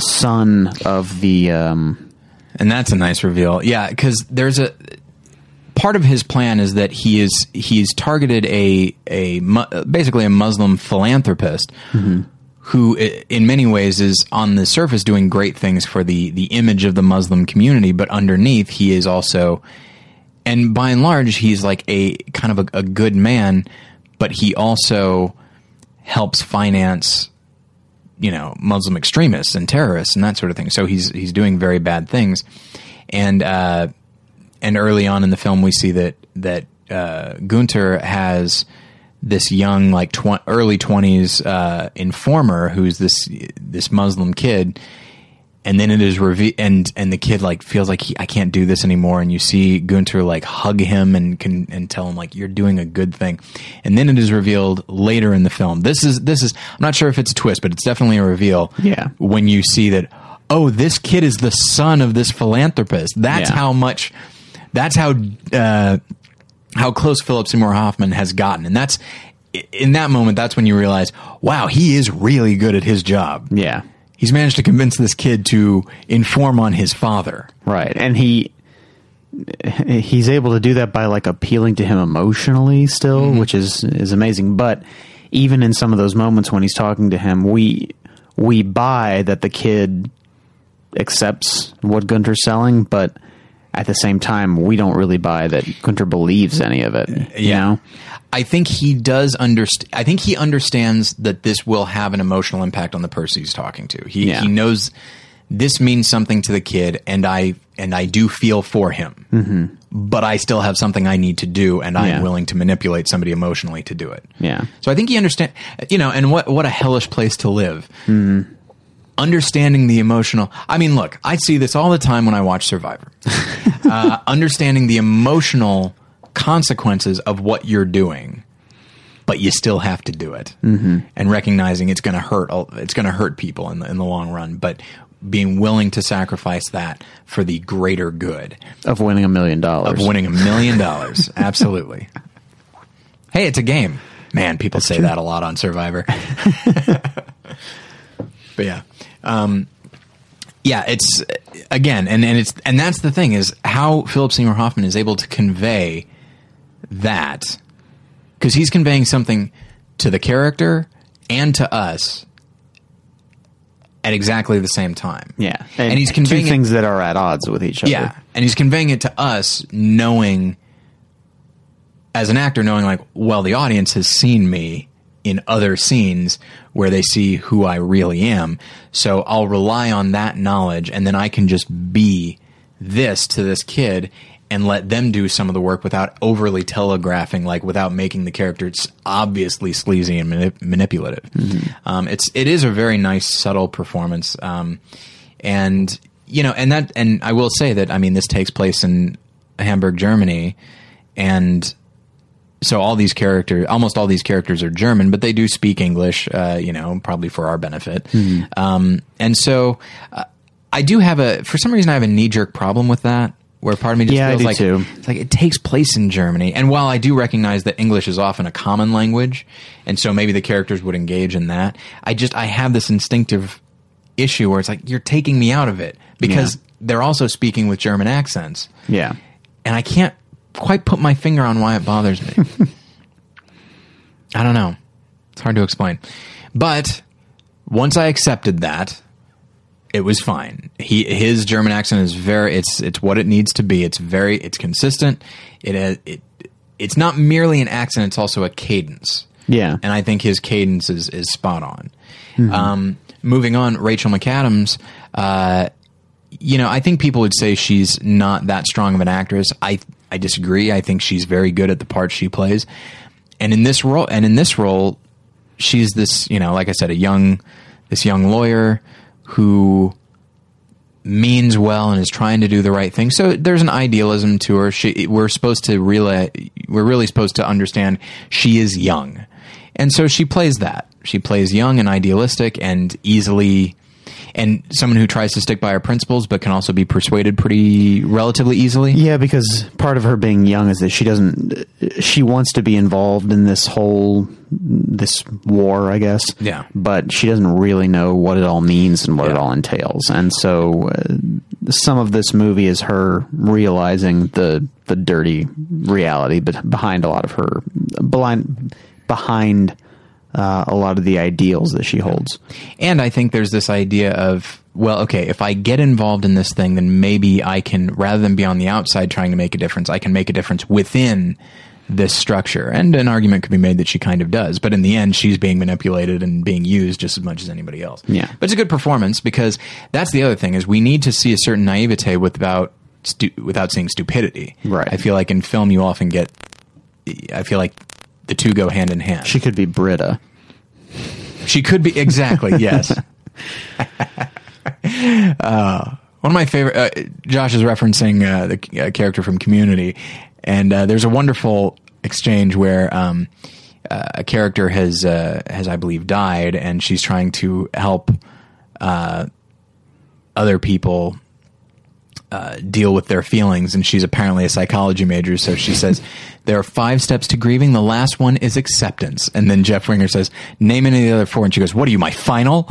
son of the, and that's a nice reveal. Yeah. Cause there's part of his plan is that he's targeted basically a Muslim philanthropist who in many ways is on the surface doing great things for the image of the Muslim community. But underneath he is also, and by and large, he's like a kind of a good man, but he also helps finance, Muslim extremists and terrorists and that sort of thing. So he's doing very bad things. And early on in the film, we see that Gunther has this young, like early 20s informer who's this Muslim kid, and then it is revealed, and the kid like feels like I can't do this anymore. And you see Gunther like hug him and tell him like you're doing a good thing. And then it is revealed later in the film. This is I'm not sure if it's a twist, but it's definitely a reveal. Yeah, when you see that, oh, this kid is the son of this philanthropist. That's how much. That's how close Philip Seymour Hoffman has gotten. And that's in that moment, that's when you realize, wow, he is really good at his job. Yeah. He's managed to convince this kid to inform on his father. Right. And he's able to do that by like appealing to him emotionally still, which is amazing. But even in some of those moments when he's talking to him, we buy that the kid accepts what Gunther's selling, but at the same time, we don't really buy that Gunther believes any of it. Yeah. You know? I think he does understand. I think he understands that this will have an emotional impact on the person he's talking to. He knows this means something to the kid, and I do feel for him. Mm-hmm. But I still have something I need to do, and I am willing to manipulate somebody emotionally to do it. Yeah. So I think he understands, you know, and what a hellish place to live. Mm-hmm. Understanding the emotional. I mean, look, I see this all the time when I watch Survivor. Understanding the emotional consequences of what you're doing, but you still have to do it, mm-hmm. and recognizing it's going to hurt. It's going to hurt people in the long run, but being willing to sacrifice that for the greater good of winning $1 million. Absolutely. Hey, it's a game, man. People That's say true. That a lot on Survivor. But yeah. Yeah, it's again, and that's the thing, is how Philip Seymour Hoffman is able to convey that, because he's conveying something to the character and to us at exactly the same time. Yeah, and he's conveying two things that are at odds with each other. Yeah, and he's conveying it to us, knowing as an actor, knowing like, well, the audience has seen me in other scenes where they see who I really am. So I'll rely on that knowledge, and then I can just be this to this kid and let them do some of the work without overly telegraphing, like without making the characters obviously sleazy and manipulative. Mm-hmm. It is a very nice, subtle performance. And I will say that, I mean, this takes place in Hamburg, Germany, and so almost all these characters are German, but they do speak English, probably for our benefit. Mm-hmm. And so for some reason I have a knee-jerk problem with that, where part of me just feels like too. It's like it takes place in Germany. And while I do recognize that English is often a common language, and so maybe the characters would engage in that, I have this instinctive issue where it's like, you're taking me out of it, because they're also speaking with German accents. Yeah. And I can't quite put my finger on why it bothers me. I don't know. It's hard to explain. But once I accepted that, it was fine. His German accent is very, it's what it needs to be. It's consistent. It's not merely an accent, it's also a cadence. Yeah. And I think his cadence is spot on. Mm-hmm. Moving on, Rachel McAdams, I think people would say she's not that strong of an actress. I disagree. I think she's very good at the part she plays. And in this role, she's this, like I said, this young lawyer who means well and is trying to do the right thing. So there's an idealism to her. We're really supposed to understand she is young. And so she plays that. She plays young and idealistic and easily, and someone who tries to stick by her principles but can also be persuaded pretty relatively easily. Yeah, because part of her being young is that she wants to be involved in this war, I guess. Yeah. But she doesn't really know what it all means and what it all entails. And so some of this movie is her realizing the dirty reality behind a lot of the ideals that she holds. And I think there's this idea of, well, okay, if I get involved in this thing, then maybe I can, rather than be on the outside trying to make a difference, I can make a difference within this structure. And an argument could be made that she kind of does, but in the end, she's being manipulated and being used just as much as anybody else. Yeah. But it's a good performance, because that's the other thing, is we need to see a certain naivete without seeing stupidity. Right. I feel like in film you often get, I feel like the two go hand in hand. She could be Britta. She could be, exactly, yes. One of my favorite, Josh is referencing the character from Community, and there's a wonderful exchange where a character has, I believe, died, and she's trying to help other people deal with their feelings, and she's apparently a psychology major, so she says, there are 5 steps to grieving, the last one is acceptance. And then Jeff Winger says, name any of the other 4, and she goes, what are you, my final?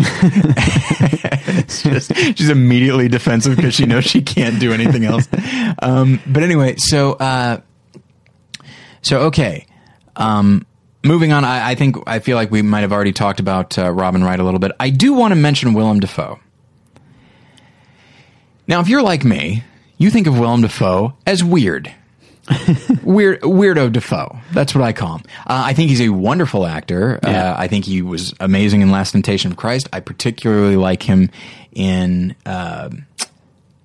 It's just, she's immediately defensive because she knows she can't do anything else. But anyway, okay. Moving on, I feel like we might have already talked about Robin Wright a little bit. I do want to mention Willem Dafoe. Now, if you're like me, you think of Willem Dafoe as weird. Weirdo Dafoe. That's what I call him. I think he's a wonderful actor. Yeah. I think he was amazing in Last Temptation of Christ. I particularly like him in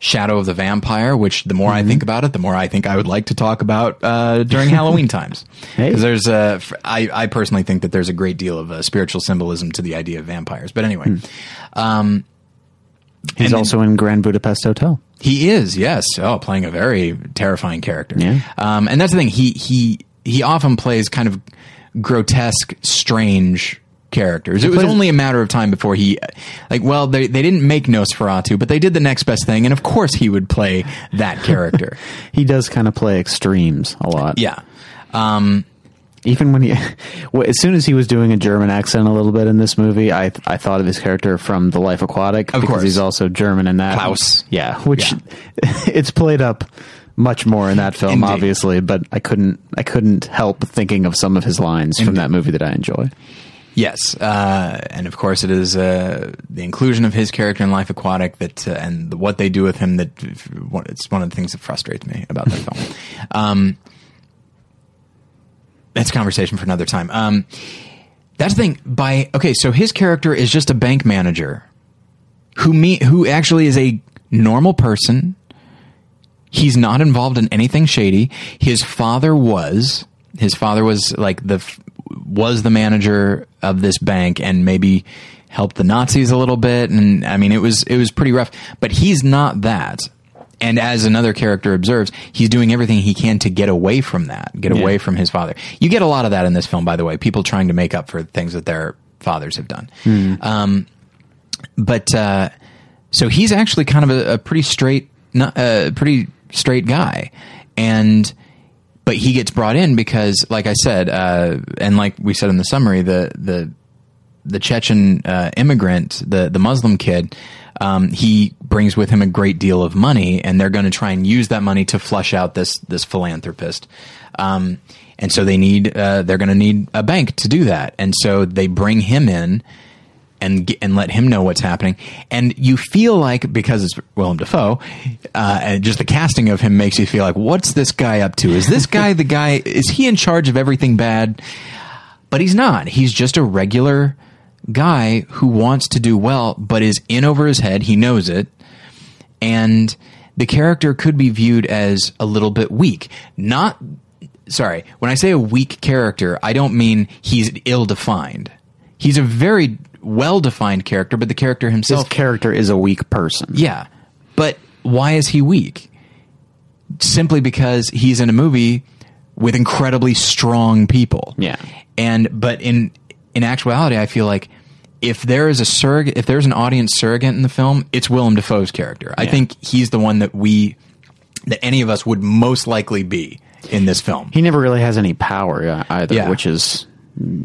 Shadow of the Vampire, which the more I think about it, the more I think I would like to talk about during Halloween times. Because there's I personally think that there's a great deal of spiritual symbolism to the idea of vampires. But anyway. He's also in Grand Budapest Hotel. He is, yes. Oh, playing a very terrifying character. Yeah. And that's the thing. He often plays kind of grotesque, strange characters. It was only a matter of time before he, like, well, they didn't make Nosferatu, but they did the next best thing, and of course he would play that character. He does kind of play extremes a lot. Yeah. Even when he, as soon as he was doing a German accent a little bit in this movie, I thought of his character from The Life Aquatic, of course. He's also German in that. Klaus. Yeah, which it's played up much more in that film, indeed. Obviously, but I couldn't help thinking of some of his lines from that movie that I enjoy. Yes, and of course it is the inclusion of his character in Life Aquatic that and what they do with him that it's one of the things that frustrates me about that film. That's a conversation for another time. That's the thing. So his character is just a bank manager who actually is a normal person. He's not involved in anything shady. His father was like the manager of this bank and maybe helped the Nazis a little bit. And I mean, it was pretty rough, but he's not that. And as another character observes, he's doing everything he can to get away from that, away from his father. You get a lot of that in this film, by the way, people trying to make up for things that their fathers have done. So he's actually kind of a pretty straight guy. But he gets brought in because, like I said, and like we said in the summary, the Chechen immigrant, the Muslim kid, he brings with him a great deal of money, and they're going to try and use that money to flush out this philanthropist. And so they're going to need a bank to do that. And so they bring him in and let him know what's happening. And you feel like, because it's Willem Dafoe, and just the casting of him makes you feel like, what's this guy up to? Is this guy is he in charge of everything bad? But he's not. He's just a regular guy who wants to do well but is in over his head. He knows it, and the character could be viewed as a little bit weak. When I say a weak character, I don't mean he's ill-defined. He's a very well-defined character, but the character himself, his character is a weak person. Yeah, but why is he weak? Simply because he's in a movie with incredibly strong people. Yeah, but in actuality, I feel like if there's an audience surrogate in the film, it's Willem Dafoe's character. I think he's the one that any of us would most likely be in this film. He never really has any power either,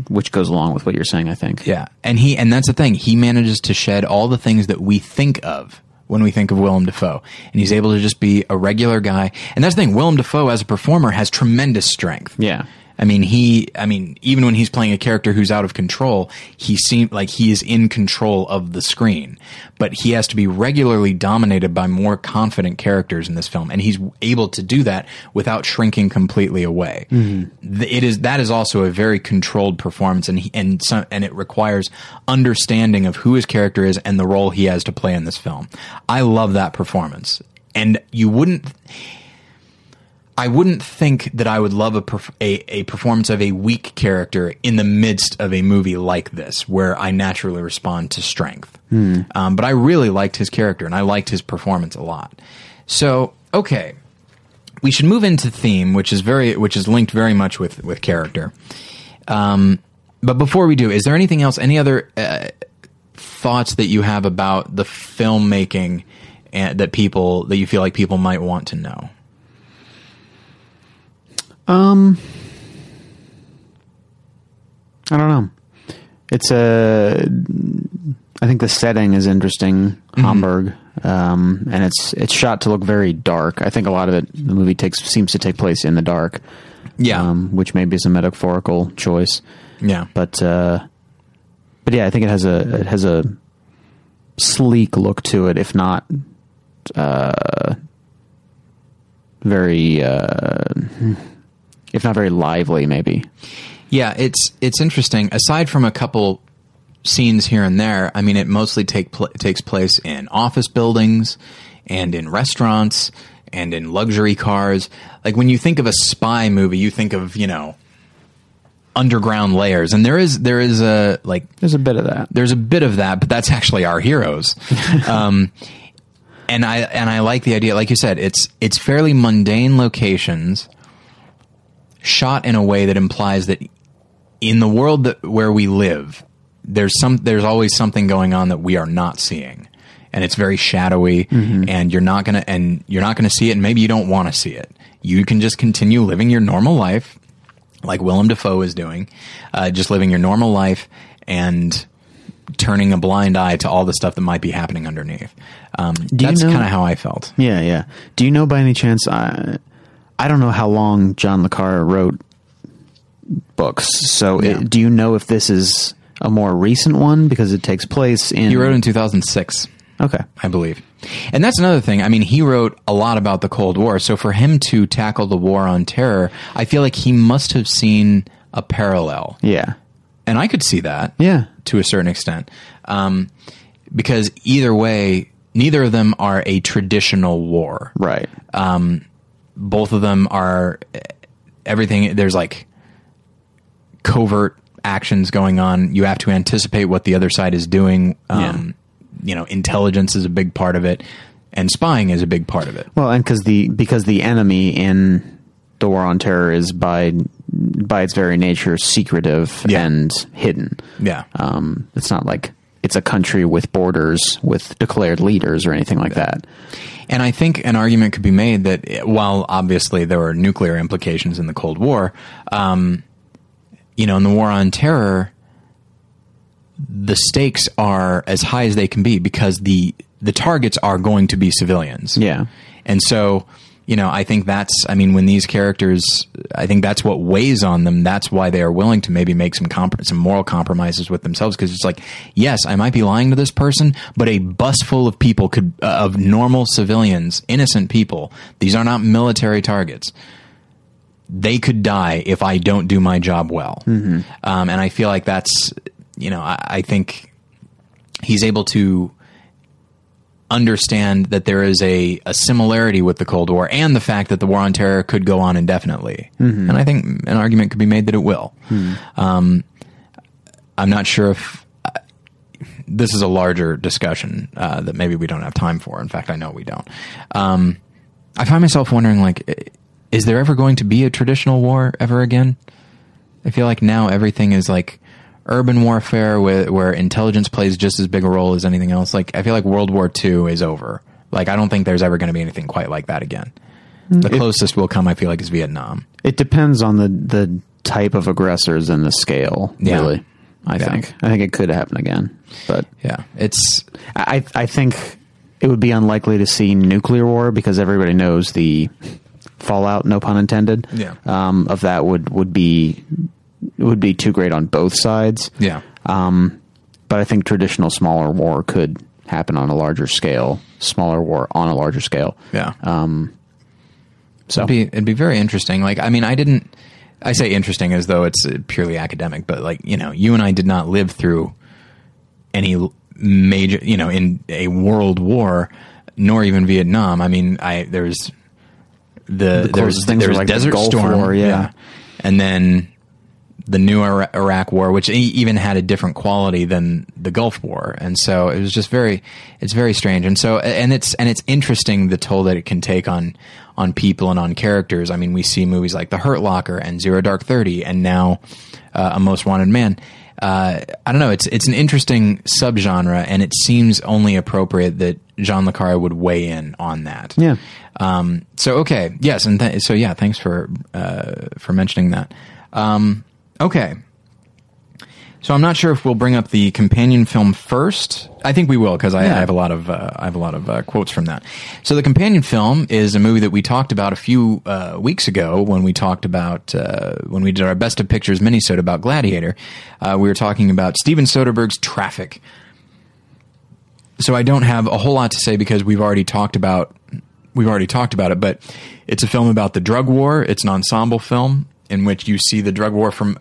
which goes along with what you're saying, I think. Yeah, and that's the thing. He manages to shed all the things that we think of when we think of Willem Dafoe, and he's able to just be a regular guy. And that's the thing. Willem Dafoe as a performer has tremendous strength. Yeah. I mean, even when he's playing a character who's out of control, he seems like he is in control of the screen. But he has to be regularly dominated by more confident characters in this film, and he's able to do that without shrinking completely away. Mm-hmm. That is also a very controlled performance, and it requires understanding of who his character is and the role he has to play in this film. I love that performance, and I wouldn't think that I would love a performance of a weak character in the midst of a movie like this, where I naturally respond to strength. But I really liked his character, and I liked his performance a lot. So, okay, we should move into theme, which is linked very much with character. But before we do, is there anything else? Any other thoughts that you have about the filmmaking that you feel like people might want to know? I don't know. I think the setting is interesting, Hamburg, and it's shot to look very dark. I think a lot of it, the movie seems to take place in the dark, which maybe is a metaphorical choice, But I think it has a sleek look to it, if not very, if not very lively, maybe. Yeah, it's interesting. Aside from a couple scenes here and there, I mean, it mostly takes place in office buildings and in restaurants and in luxury cars. Like, when you think of a spy movie, you think of, you know, underground layers, and there is a, like, there's a bit of that. There's a bit of that, but that's actually our heroes. And I like the idea, like you said, it's fairly mundane locations shot in a way that implies that in the world where we live, there's always something going on that we are not seeing, and it's very shadowy, mm-hmm. and you're not gonna see it, and maybe you don't want to see it. You can just continue living your normal life, like Willem Dafoe is doing, just living your normal life and turning a blind eye to all the stuff that might be happening underneath. That's kind of how I felt. Yeah, yeah. Do you know by any chance, I don't know how long John le Carré wrote books, so yeah. Do you know if this is a more recent one? Because it takes place in... He wrote in 2006. Okay. I believe. And that's another thing. I mean, he wrote a lot about the Cold War. So for him to tackle the war on terror, I feel like he must have seen a parallel. Yeah. And I could see that. Yeah. To a certain extent. Because either way, neither of them are a traditional war. Right. Both of them are everything. There's like covert actions going on. You have to anticipate what the other side is doing. Yeah. You know, intelligence is a big part of it, and spying is a big part of it. Well, and because the enemy in the war on terror is by its very nature secretive, yeah. and hidden. Yeah, it's not like it's a country with borders with declared leaders or anything like that. And I think an argument could be made that while obviously there were nuclear implications in the Cold War, you know, in the war on terror, the stakes are as high as they can be because the targets are going to be civilians. Yeah. And so, you know, I think when these characters, I think that's what weighs on them. That's why they are willing to maybe make some moral compromises with themselves. Cause it's like, yes, I might be lying to this person, but a bus full of people of normal civilians, innocent people. These are not military targets. They could die if I don't do my job well. Mm-hmm. And I feel like that's, you know, I think he's able to understand that there is a similarity with the Cold War and the fact that the war on terror could go on indefinitely. Mm-hmm. And I think an argument could be made that it will. Mm-hmm. I'm not sure if this is a larger discussion that maybe we don't have time for. In fact, I know we don't. I find myself wondering, like, is there ever going to be a traditional war ever again? I feel like now everything is like urban warfare where intelligence plays just as big a role as anything else. Like, I feel like World War II is over. Like, I don't think there's ever going to be anything quite like that again. The closest we'll come, I feel like, is Vietnam. It depends on the type of aggressors and the scale, yeah. really, I think. I think it could happen again. But yeah, it's... I think it would be unlikely to see nuclear war because everybody knows the fallout, no pun intended, yeah. Of that would be too great on both sides. Yeah. But I think traditional smaller war could happen on a larger scale, smaller war on a larger scale. Yeah. So it'd be very interesting. Like, I mean, I say interesting as though it's purely academic, but like, you know, you and I did not live through any major, you know, in a world war, nor even Vietnam. I mean, there was Desert Storm. War, yeah. yeah. And then the new Iraq war, which even had a different quality than the Gulf War. And so it was just it's very strange. And so, and it's interesting the toll that it can take on people and on characters. I mean, we see movies like The Hurt Locker and Zero Dark 30 and now A Most Wanted Man. I don't know. It's an interesting subgenre, and it seems only appropriate that John le Carré would weigh in on that. Yeah. So, okay. Yes. And so, yeah, thanks for mentioning that. Okay. So I'm not sure if we'll bring up the companion film first. I think we will because I have a lot of quotes from that. So the companion film is a movie that we talked about a few weeks ago when we talked about when we did our Best of Pictures minisode about Gladiator. We were talking about Steven Soderbergh's Traffic. So I don't have a whole lot to say because we've already talked about it, but it's a film about the drug war. It's an ensemble film in which you see the drug war from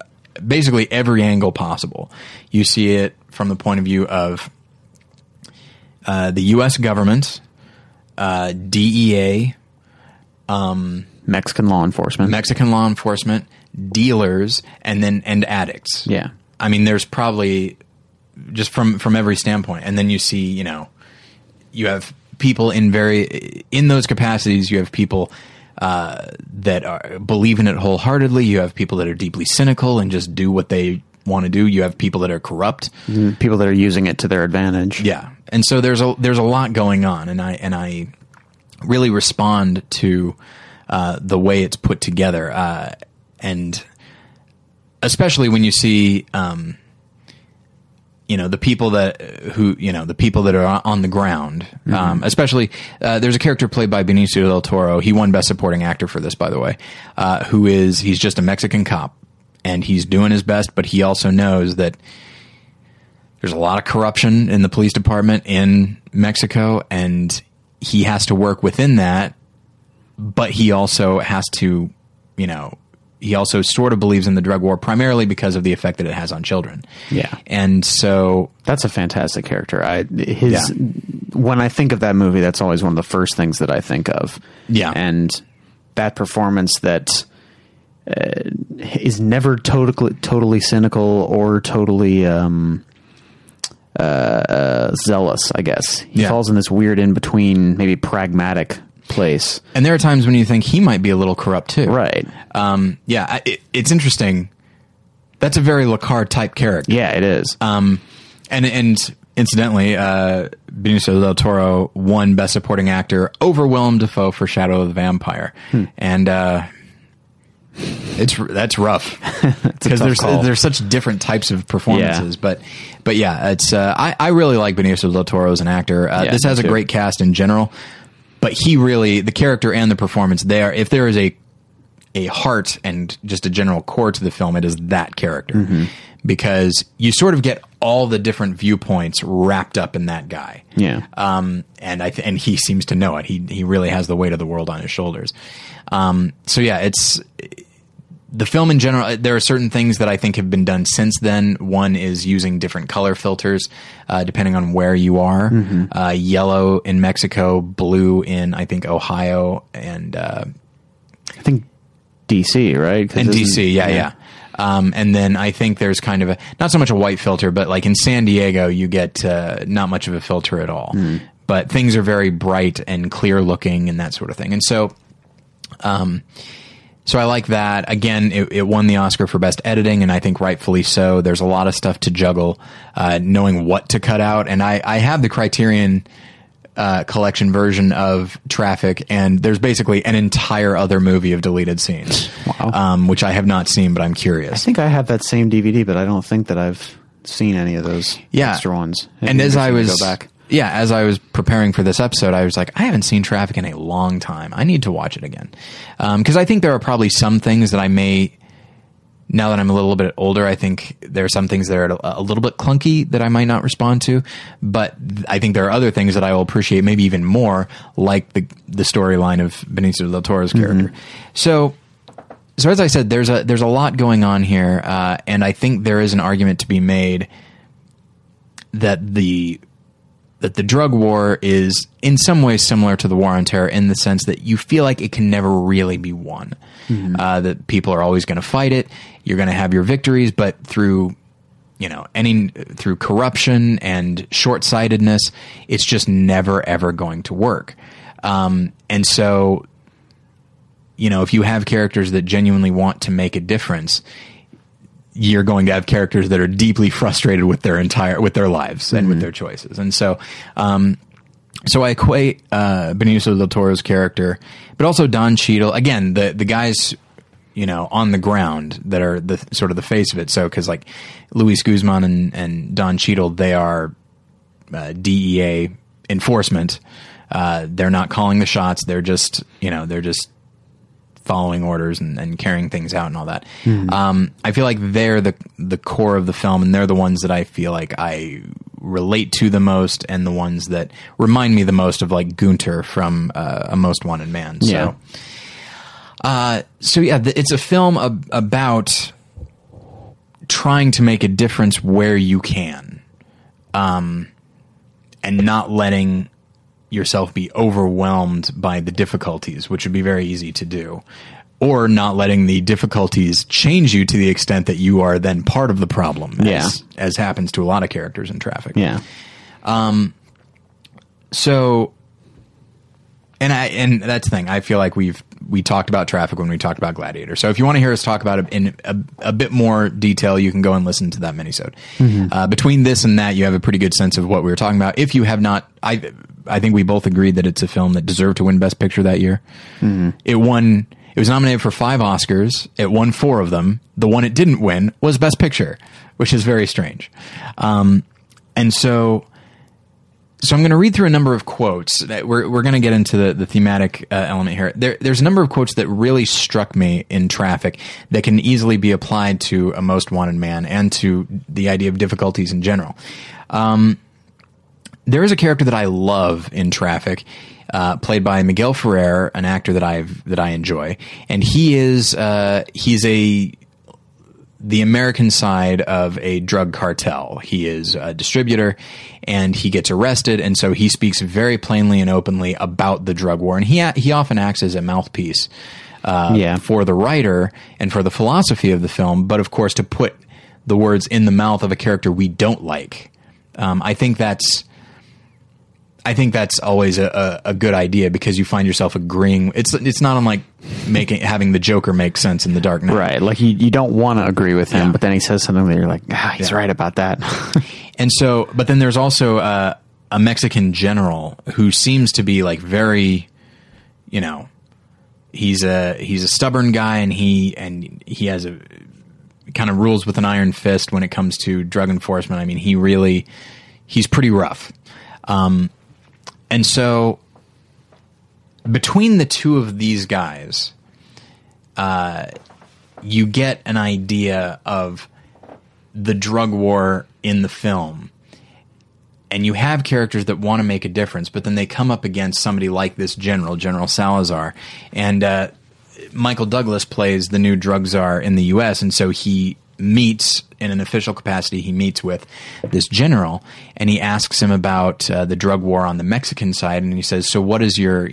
basically every angle possible. You see it from the point of view of the U.S. government, DEA, Mexican law enforcement, dealers, and addicts. Yeah. I mean, there's probably just from every standpoint. And then you see, you have people in those capacities, you have people that believe in it wholeheartedly. You have people that are deeply cynical and just do what they want to do. You have people that are corrupt, people that are using it to their advantage. Yeah. And so there's a lot going on, and I really respond to the way it's put together, and especially when you see the people that are on the ground. Mm-hmm. Especially there's a character played by Benicio del Toro. He won Best Supporting Actor for this, by the way, he's just a Mexican cop, and he's doing his best, but he also knows that there's a lot of corruption in the police department in Mexico, and he has to work within that, but he also has to, he also sort of believes in the drug war primarily because of the effect that it has on children. Yeah. And so that's a fantastic character. When I think of that movie, that's always one of the first things that I think of. Yeah. And that performance that is never totally cynical or totally zealous, I guess. He falls in this weird in-between, maybe pragmatic place. And there are times when you think he might be a little corrupt too. Right. It's interesting. That's a very Le Carré type character. Yeah, it is. And incidentally, Benicio del Toro won Best Supporting Actor over Willem Dafoe for Shadow of the Vampire. And that's rough, because there's such different types of performances, but yeah, it's I really like Benicio del Toro as an actor. This has a great cast in general, but he really, the character and the performance there, if there is a heart and just a general core to the film, it is that character. Mm-hmm. Because you sort of get all the different viewpoints wrapped up in that guy. Yeah. And he seems to know it. He really has the weight of the world on his shoulders. It's the film in general. There are certain things that I think have been done since then. One is using different color filters, depending on where you are. Mm-hmm. Yellow in Mexico, blue in, I think, Ohio, and I think DC, right? And DC, yeah. And then I think there's kind of not so much a white filter, but like in San Diego, you get not much of a filter at all. Mm. But things are very bright and clear looking and that sort of thing. And so, I like that. Again, it won the Oscar for Best Editing, and I think rightfully so. There's a lot of stuff to juggle, knowing what to cut out. And I have the Criterion collection version of Traffic, and there's basically an entire other movie of deleted scenes. Wow. Which I have not seen, but I'm curious. I think I have that same DVD, but I don't think that I've seen any of those extra ones. And as I was preparing for this episode, I was like, I haven't seen Traffic in a long time. I need to watch it again. Because I think there are probably some things that I may, now that I'm a little bit older, I think there are some things that are a little bit clunky that I might not respond to, but I think there are other things that I will appreciate maybe even more, like the storyline of Benicio del Toro's character. Mm-hmm. So as I said, there's a lot going on here, and I think there is an argument to be made that the drug war is in some ways similar to the war on terror, in the sense that you feel like it can never really be won. Mm-hmm. That people are always going to fight it. You're going to have your victories, but through corruption and short-sightedness, it's just never, ever going to work. And so, if you have characters that genuinely want to make a difference, you're going to have characters that are deeply frustrated with their lives, mm-hmm. and with their choices. And so, I equate Benicio del Toro's character, but also Don Cheadle. Again, the guys, on the ground that are the sort of the face of it. So, because like Luis Guzman and Don Cheadle, they are DEA enforcement. They're not calling the shots. They're just following orders and carrying things out and all that. Mm-hmm. I feel like they're the core of the film, and they're the ones that I feel like I relate to the most and the ones that remind me the most of, like, Gunther from A Most Wanted Man. So, yeah. It's a film about trying to make a difference where you can, and not letting yourself be overwhelmed by the difficulties, which would be very easy to do, or not letting the difficulties change you to the extent that you are then part of the problem, as happens to a lot of characters in Traffic. Yeah. And that's the thing. I feel like we talked about Traffic when we talked about Gladiator. So if you want to hear us talk about it in a bit more detail, you can go and listen to that minisode. Mm-hmm. Between this and that, you have a pretty good sense of what we were talking about. If you have not, I think we both agreed that it's a film that deserved to win Best Picture that year. Mm-hmm. It was nominated for 5 Oscars. It won 4 of them. The one it didn't win was Best Picture, which is very strange. So I'm going to read through a number of quotes that we're going to get into the thematic element here. There's a number of quotes that really struck me in Traffic that can easily be applied to A Most Wanted Man and to the idea of difficulties in general. There is a character that I love in Traffic, played by Miguel Ferrer, an actor that I enjoy, and he is the American side of a drug cartel. He is a distributor, and he gets arrested, and so he speaks very plainly and openly about the drug war. And he often acts as a mouthpiece for the writer and for the philosophy of the film, but of course to put the words in the mouth of a character we don't like. I think that's always a good idea, because you find yourself agreeing. It's not unlike having the Joker make sense in The Dark Knight. Right. Like you don't want to agree with him, but then he says something that you're like, he's right about that. And so, but then there's also a Mexican general who seems to be like very, he's a stubborn guy, and he has a kind of rules with an iron fist when it comes to drug enforcement. I mean, he's pretty rough. And so between the two of these guys, you get an idea of the drug war in the film. And you have characters that want to make a difference, but then they come up against somebody like this General Salazar. And Michael Douglas plays the new drug czar in the U.S., and so he meets in an official capacity. He meets with this general, and he asks him about the drug war on the Mexican side. And he says, "So what is your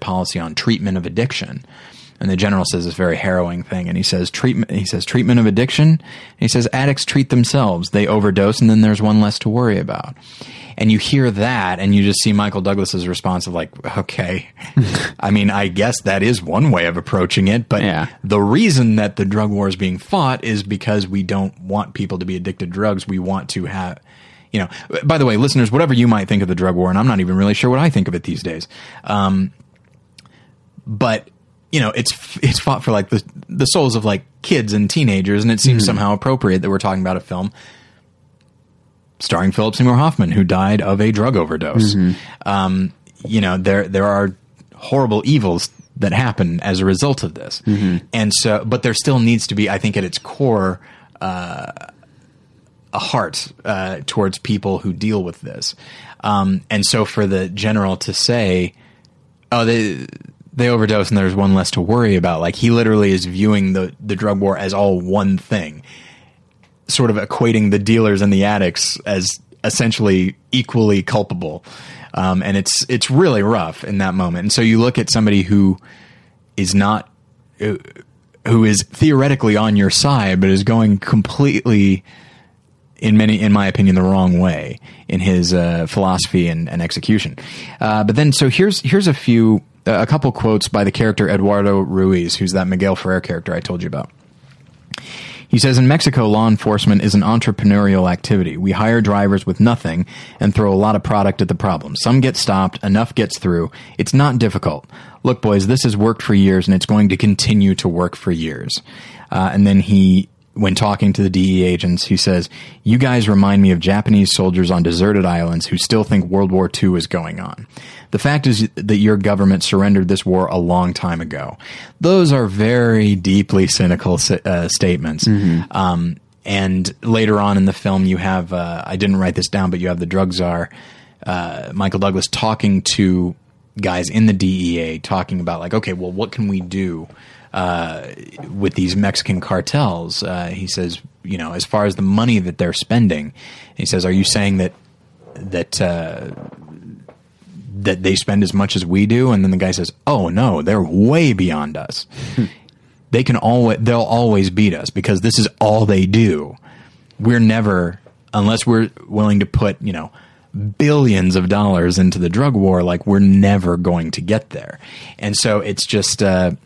policy on treatment of addiction?" And the general says this very harrowing thing. And he says, treatment of addiction. And he says, addicts treat themselves. They overdose, and then there's one less to worry about. And you hear that, and you just see Michael Douglas's response of like, okay, I mean, I guess that is one way of approaching it. But the reason that the drug war is being fought is because we don't want people to be addicted to drugs. We want to have, by the way, listeners, whatever you might think of the drug war, and I'm not even really sure what I think of it these days. But it's fought for like the souls of like kids and teenagers, and it seems somehow appropriate that we're talking about a film starring Philip Seymour Hoffman, who died of a drug overdose. Mm-hmm. There are horrible evils that happen as a result of this, and so, but there still needs to be, I think, at its core, a heart towards people who deal with this, and so for the general to say, "Oh, they overdose and there's one less to worry about." Like, he literally is viewing the drug war as all one thing, sort of equating the dealers and the addicts as essentially equally culpable. And it's really rough in that moment. And so you look at somebody who is theoretically on your side, but is going completely, in my opinion, the wrong way in his philosophy and execution. But then, so here's a couple quotes by the character Eduardo Ruiz, who's that Miguel Ferrer character I told you about. He says, "In Mexico, law enforcement is an entrepreneurial activity. We hire drivers with nothing and throw a lot of product at the problem. Some get stopped, enough gets through. It's not difficult. Look, boys, this has worked for years, and it's going to continue to work for years." And then when talking to the DE agents, he says, "You guys remind me of Japanese soldiers on deserted islands who still think World War II is going on. The fact is that your government surrendered this war a long time ago." Those are very deeply cynical statements. Mm-hmm. And later on in the film, you have, I didn't write this down, but you have the drug czar, Michael Douglas, talking to guys in the DEA, talking about like, okay, well, what can we do with these Mexican cartels? He says, you know, as far as the money that they're spending, he says, are you saying that they spend as much as we do? And then the guy says, oh no, they're way beyond us. They'll always beat us because this is all they do. We're never, unless we're willing to put, you know, billions of dollars into the drug war, like we're never going to get there. And so it's just, so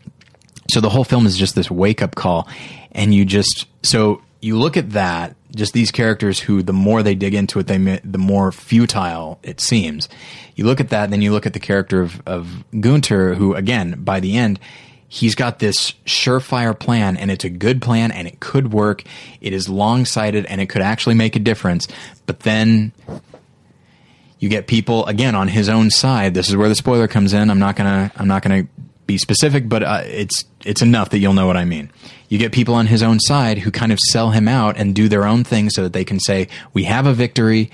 the whole film is just this wake up call. And you just, so you look at that, just these characters who the more they dig into it, the more futile it seems. You look at that, then you look at the character of Gunther, who again, by the end, he's got this surefire plan, and it's a good plan, and it could work. It is long-sighted, and it could actually make a difference. But then you get people again on his own side. This is where the spoiler comes in. I'm not gonna be specific, but it's enough that you'll know what I mean. You get people on his own side who kind of sell him out and do their own thing so that they can say we have a victory,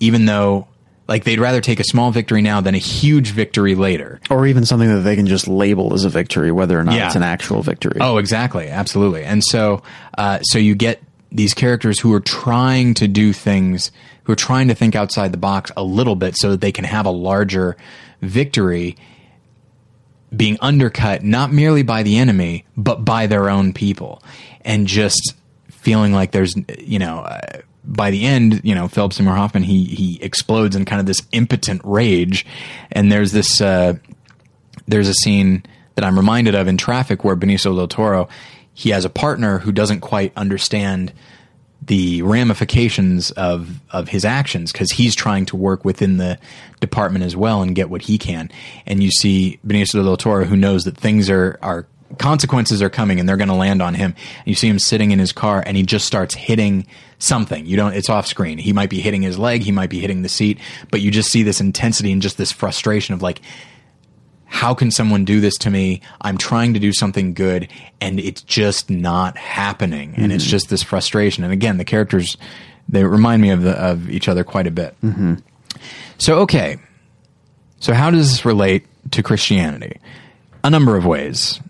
even though. Like they'd rather take a small victory now than a huge victory later. Or even something that they can just label as a victory, whether or not it's an actual victory. Oh, exactly. Absolutely. And so so you get these characters who are trying to do things, who are trying to think outside the box a little bit so that they can have a larger victory, being undercut not merely by the enemy, but by their own people. And just feeling like there's, you know... by the end, you know, Philip Seymour Hoffman, he explodes in kind of this impotent rage. And there's this, there's a scene that I'm reminded of in Traffic where Benicio del Toro, he has a partner who doesn't quite understand the ramifications of his actions because he's trying to work within the department as well and get what he can. And you see Benicio del Toro, who knows that things are consequences are coming and they're going to land on him. And you see him sitting in his car and he just starts hitting something. It's off screen. He might be hitting his leg. He might be hitting the seat, but you just see this intensity and just this frustration of like, how can someone do this to me? I'm trying to do something good and it's just not happening. And it's just this frustration. And again, the characters, they remind me of each other quite a bit. So, okay. So how does this relate to Christianity? A number of ways.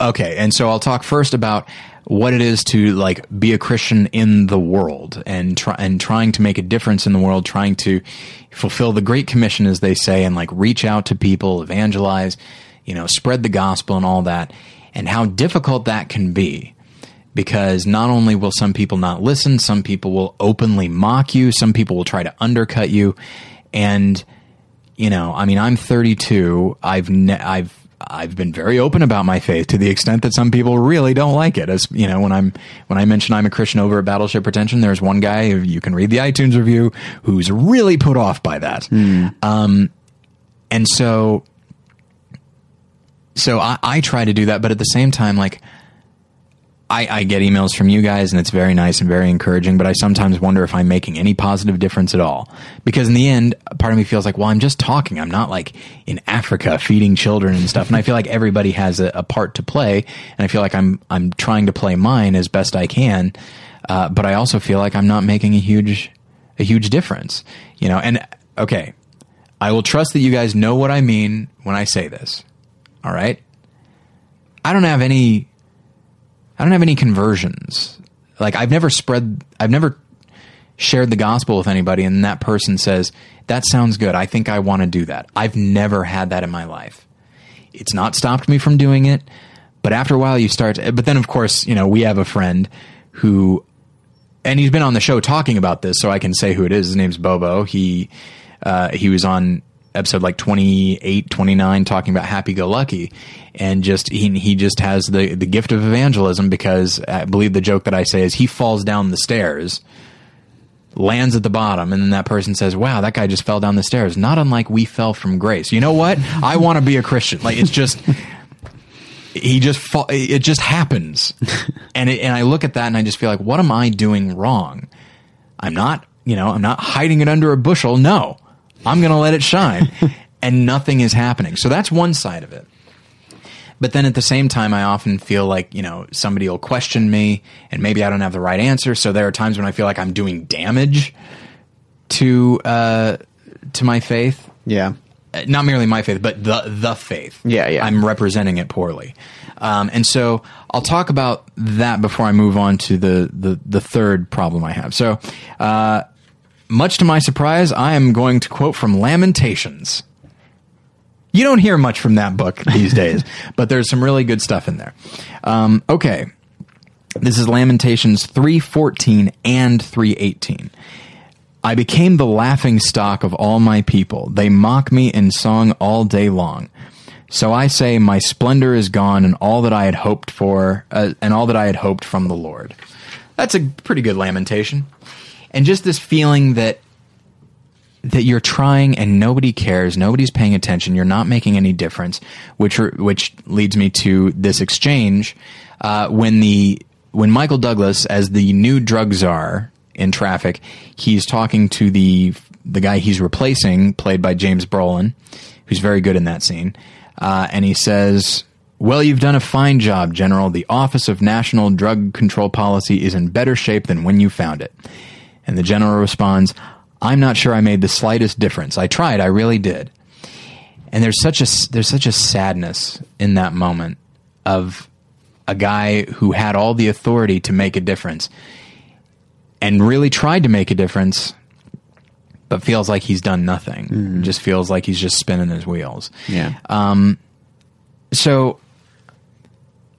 Okay, and so I'll talk first about what it is to like be a Christian in the world and trying to make a difference in the world, trying to fulfill the Great Commission, as they say, and like reach out to people, evangelize, you know, spread the gospel and all that, and how difficult that can be. Because not only will some people not listen, some people will openly mock you, some people will try to undercut you, and you know, I mean, I'm 32. I've been very open about my faith to the extent that some people really don't like it. As you know, when I mention I'm a Christian over at Battleship Pretension, there's one guy, you can read the iTunes review, who's really put off by that. And so I try to do that, but at the same time, like I get emails from you guys and it's very nice and very encouraging, but I sometimes wonder if I'm making any positive difference at all. Because in the end, part of me feels like, well, I'm just talking. I'm not like in Africa feeding children and stuff. And I feel like everybody has a part to play. And I feel like I'm trying to play mine as best I can. But I also feel like I'm not making a huge difference, you know? And okay, I will trust that you guys know what I mean when I say this. All right. I don't have any conversions. Like I've never shared the gospel with anybody and that person says, that sounds good. I think I want to do that. I've never had that in my life. It's not stopped me from doing it. But after a while but then of course, you know, we have a friend who, and he's been on the show talking about this, so I can say who it is. His name's Bobo. He was on episode like 28, 29, talking about happy-go-lucky, and just he just has the gift of evangelism because I believe the joke that I say is he falls down the stairs, lands at the bottom, and then that person says, wow, that guy just fell down the stairs. Not unlike we fell from grace. You know what? I want to be a Christian. Like it's just it just happens. And I look at that and I just feel like, what am I doing wrong? I'm not hiding it under a bushel. No. I'm going to let it shine. And nothing is happening. So that's one side of it. But then at the same time, I often feel like, you know, somebody will question me and maybe I don't have the right answer. So there are times when I feel like I'm doing damage to my faith. Yeah. Not merely my faith, but the faith. Yeah, yeah. I'm representing it poorly. And so I'll talk about that before I move on to the third problem I have. So, much to my surprise, I am going to quote from Lamentations. You don't hear much from that book these days, but there's some really good stuff in there. Okay. This is Lamentations 3:14 and 3:18. I became the laughing stock of all my people. They mock me in song all day long. So I say, my splendor is gone, and all that I had hoped for, and all that I had hoped from the Lord. That's a pretty good lamentation. And just this feeling that you're trying and nobody cares, nobody's paying attention, you're not making any difference, which leads me to this exchange when Michael Douglas, as the new drug czar in Traffic, he's talking to the guy he's replacing, played by James Brolin, who's very good in that scene, and he says, well, you've done a fine job, General. The Office of National Drug Control Policy is in better shape than when you found it. And the general responds, I'm not sure I made the slightest difference. I tried. I really did. And there's such a sadness in that moment of a guy who had all the authority to make a difference and really tried to make a difference, but feels like he's done nothing. Mm. Just feels like he's just spinning his wheels. Yeah. So,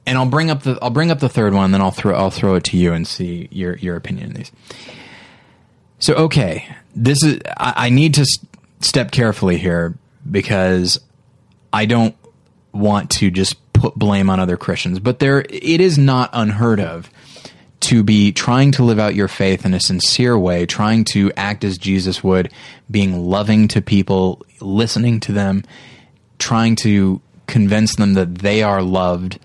and I'll bring up the third one, then I'll throw it to you and see your opinion on these. So, okay, this is, I need to step carefully here because I don't want to just put blame on other Christians, but it is not unheard of to be trying to live out your faith in a sincere way, trying to act as Jesus would, being loving to people, listening to them, trying to convince them that they are loved,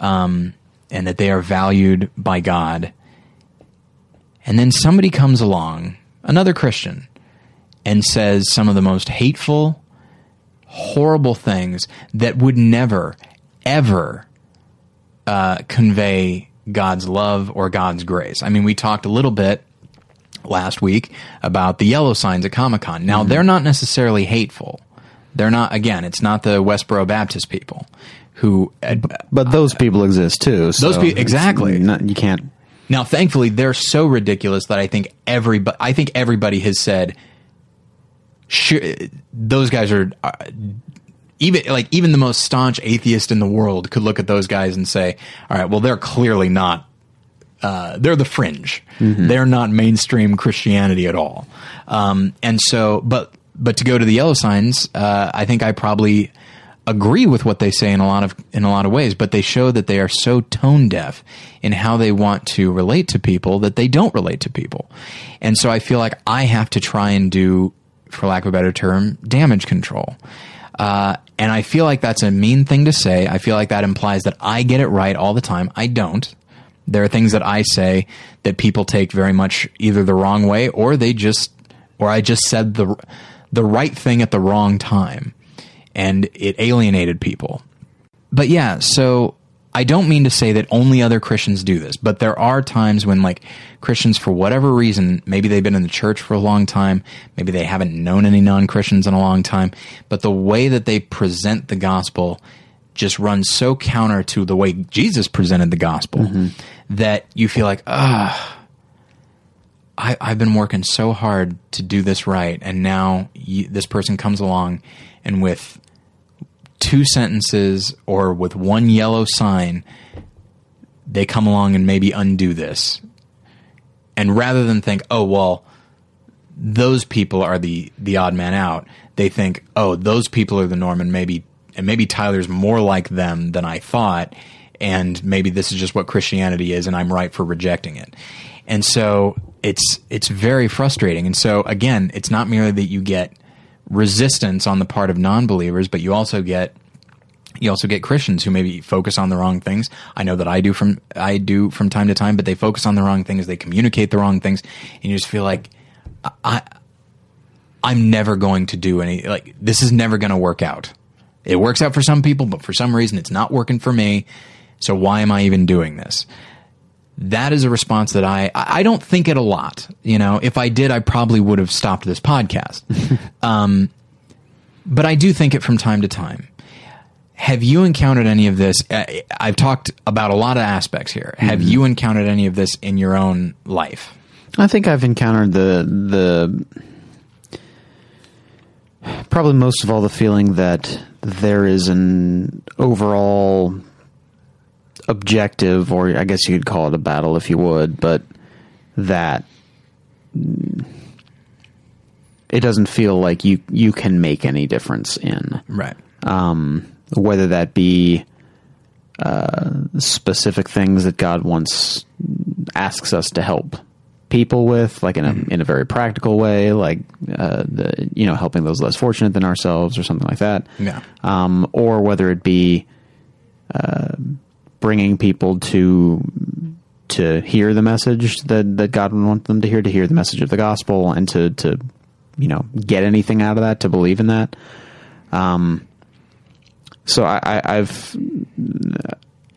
and that they are valued by God. And then somebody comes along, another Christian, and says some of the most hateful, horrible things that would never, ever convey God's love or God's grace. I mean, we talked a little bit last week about the yellow signs at Comic Con. Now, they're not necessarily hateful. They're not, again, it's not the Westboro Baptist people who... But those people exist too. So those people, exactly. You can't... Now, thankfully, they're so ridiculous that I think everybody has said, those guys are even the most staunch atheist in the world could look at those guys and say, all right, well, they're clearly not. They're the fringe. Mm-hmm. They're not mainstream Christianity at all. And so but to go to the yellow signs, I think I probably agree with what they say in a lot of ways, but they show that they are so tone deaf in how they want to relate to people that they don't relate to people. And so I feel like I have to try and do, for lack of a better term, damage control. And I feel like that's a mean thing to say. I feel like that implies that I get it right all the time. I don't. There are things that I say that people take very much either the wrong way or I just said the right thing at the wrong time. And it alienated people. But yeah, so I don't mean to say that only other Christians do this, but there are times when, like, Christians, for whatever reason, maybe they've been in the church for a long time, maybe they haven't known any non-Christians in a long time, but the way that they present the gospel just runs so counter to the way Jesus presented the gospel that you feel like, I've been working so hard to do this right, and now this person comes along and with two sentences or with one yellow sign, they come along and maybe undo this. And rather than think, oh, well, those people are the odd man out, they think, oh, those people are the norm, and maybe Tyler's more like them than I thought, and maybe this is just what Christianity is, and I'm right for rejecting it. And so it's very frustrating. And so, again, it's not merely that you get resistance on the part of non-believers, but you also get Christians who maybe focus on the wrong things. I know that I do from time to time, but they focus on the wrong things, they communicate the wrong things, and you just feel like I'm never going to do any, like, this is never going to work out. It works out for some people, but for some reason it's not working for me. So why am I even doing this? That is a response that I don't think it a lot. You know, if I did, I probably would have stopped this podcast. But I do think it from time to time. Have you encountered any of this? I've talked about a lot of aspects here. Have you encountered any of this in your own life? I think I've encountered the probably most of all the feeling that there is an overall objective, or I guess you could call it a battle if you would, but that it doesn't feel like you can make any difference in. Right. Whether that be specific things that God wants asks us to help people with, like in a very practical way, like helping those less fortunate than ourselves or something like that. Yeah. Or whether it be bringing people to hear the message that God would want them to hear the message of the gospel, and to get anything out of that, to believe in that. So I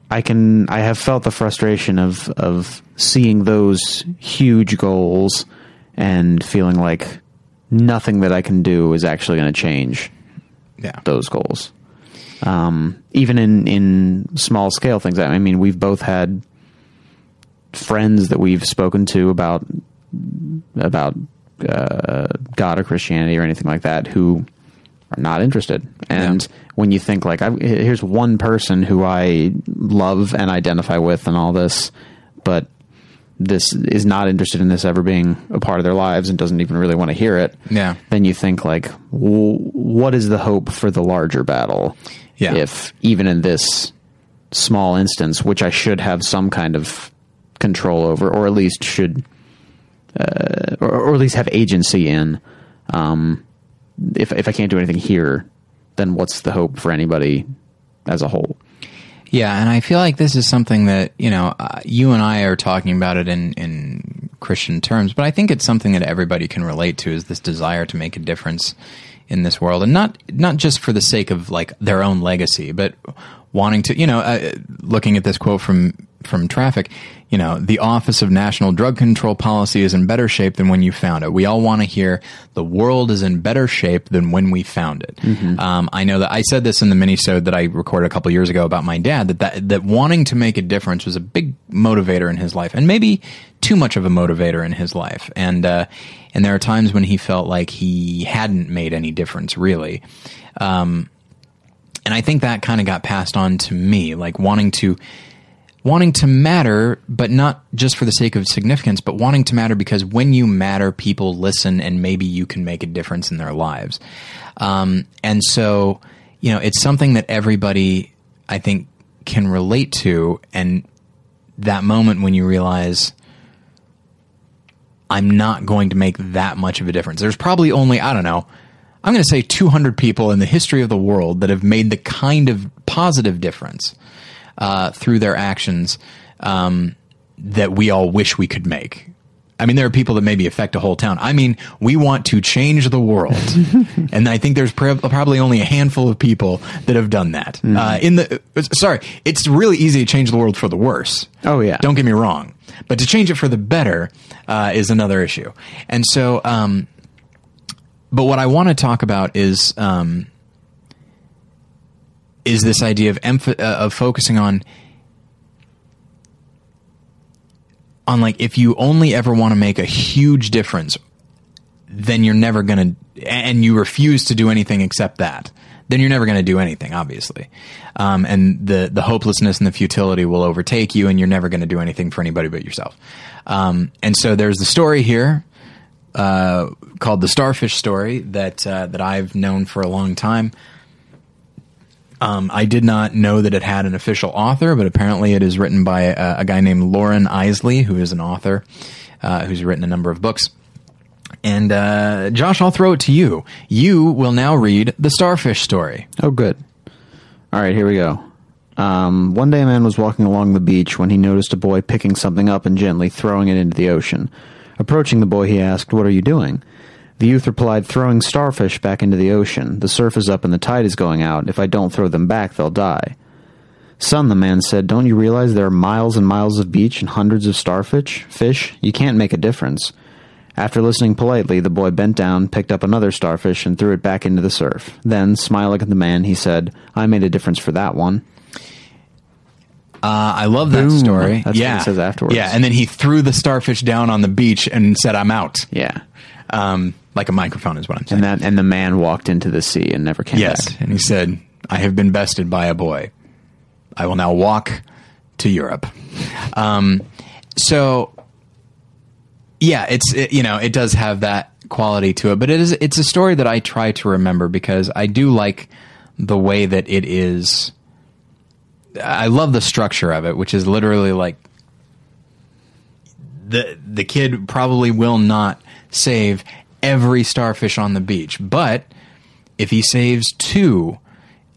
have felt the frustration of seeing those huge goals and feeling like nothing that I can do is actually going to change those goals. Even in small scale things. I mean, we've both had friends that we've spoken to about God or Christianity or anything like that who are not interested. And when you think like, here's one person who I love and identify with and all this, but this is not interested in this ever being a part of their lives and doesn't even really want to hear it. Yeah. Then you think like, what is the hope for the larger battle? Yeah. If even in this small instance, which I should have some kind of control over, or at least should, or at least have agency in, if I can't do anything here, then what's the hope for anybody as a whole? Yeah, and I feel like this is something that, you and I are talking about it in Christian terms, but I think it's something that everybody can relate to, is this desire to make a difference in this world, and not just for the sake of, like, their own legacy, but wanting to, looking at this quote from Traffic, the Office of National Drug Control Policy is in better shape than when you found it. We all want to hear the world is in better shape than when we found it. Mm-hmm. I know that I said this in the minisode that I recorded a couple years ago about my dad, that wanting to make a difference was a big motivator in his life, and maybe too much of a motivator in his life. And there are times when he felt like he hadn't made any difference really. And I think that kind of got passed on to me, like wanting to matter, but not just for the sake of significance, but wanting to matter because when you matter, people listen and maybe you can make a difference in their lives. And so, it's something that everybody, I think, can relate to. And that moment when you realize I'm not going to make that much of a difference. There's probably only, I don't know, I'm going to say 200 people in the history of the world that have made the kind of positive difference through their actions that we all wish we could make. I mean, there are people that maybe affect a whole town. I mean, we want to change the world. And I think there's probably only a handful of people that have done that. Mm-hmm. It's really easy to change the world for the worse. Oh, yeah. Don't get me wrong. But to change it for the better is another issue. And so, but what I want to talk about is this idea of focusing on like, if you only ever want to make a huge difference, then you're never going to, and you refuse to do anything except that, then you're never going to do anything, obviously. And the hopelessness and the futility will overtake you, and you're never going to do anything for anybody but yourself. And so there's the story here called the Starfish Story that I've known for a long time. I did not know that it had an official author, but apparently it is written by a guy named Lauren Isley, who is an author who's written a number of books. And Josh, I'll throw it to you. You will now read The Starfish Story. Oh, good. All right, here we go. One day a man was walking along the beach when he noticed a boy picking something up and gently throwing it into the ocean. Approaching the boy, he asked, "What are you doing?" The youth replied, throwing starfish back into the ocean. The surf is up and the tide is going out. If I don't throw them back, they'll die. Son, the man said, don't you realize there are miles and miles of beach and hundreds of starfish? Fish? You can't make a difference. After listening politely, the boy bent down, picked up another starfish, and threw it back into the surf. Then, smiling at the man, he said, I made a difference for that one. I love that story. That's what he says afterwards. Yeah, and then he threw the starfish down on the beach and said, I'm out. Yeah. Like a microphone is what I'm saying. And the man walked into the sea and never came back. Yes, and he said, I have been bested by a boy. I will now walk to Europe. It does have that quality to it, but it's a story that I try to remember because I do like the way that it is. I love the structure of it, which is literally like the kid probably will not save every starfish on the beach, but if he saves two,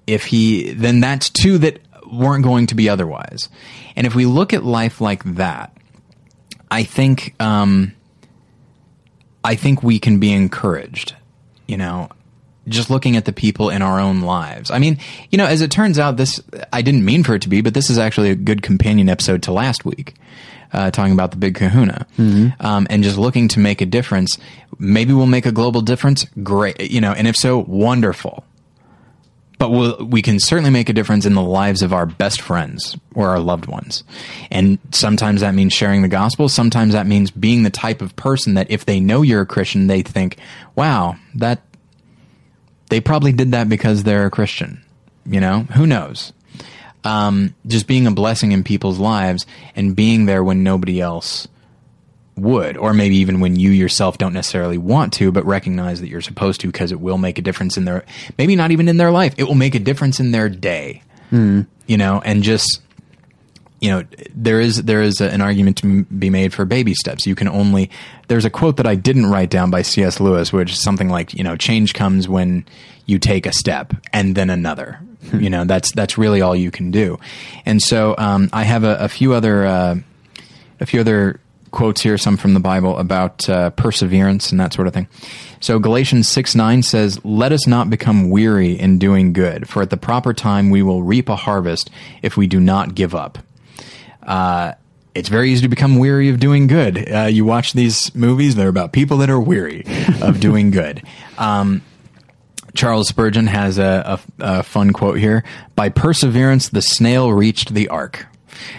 then that's two that weren't going to be otherwise. And if we look at life like that, I think we can be encouraged, just looking at the people in our own lives. I mean, as it turns out, I didn't mean for it to be, but this is actually a good companion episode to last week, talking about the Big Kahuna. Mm-hmm. And just looking to make a difference. Maybe we'll make a global difference. Great. And if so, wonderful. But we can certainly make a difference in the lives of our best friends or our loved ones. And sometimes that means sharing the gospel. Sometimes that means being the type of person that if they know you're a Christian, they think, wow, that they probably did that because they're a Christian. Who knows? Just being a blessing in people's lives and being there when nobody else would, or maybe even when you yourself don't necessarily want to, but recognize that you're supposed to, because it will make a difference in their, maybe not even in their life, it will make a difference in their day. Mm. And just, there is an argument to be made for baby steps. There's a quote that I didn't write down by C.S. Lewis, which is something like, change comes when you take a step and then another. Mm. That's really all you can do. And so I have a few other quotes here, some from the Bible, about perseverance and that sort of thing. So Galatians 6:9 says, let us not become weary in doing good, for at the proper time we will reap a harvest if we do not give up. It's very easy to become weary of doing good. You watch these movies, they're about people that are weary of doing good. Charles Spurgeon has a fun quote here. By perseverance, the snail reached the ark.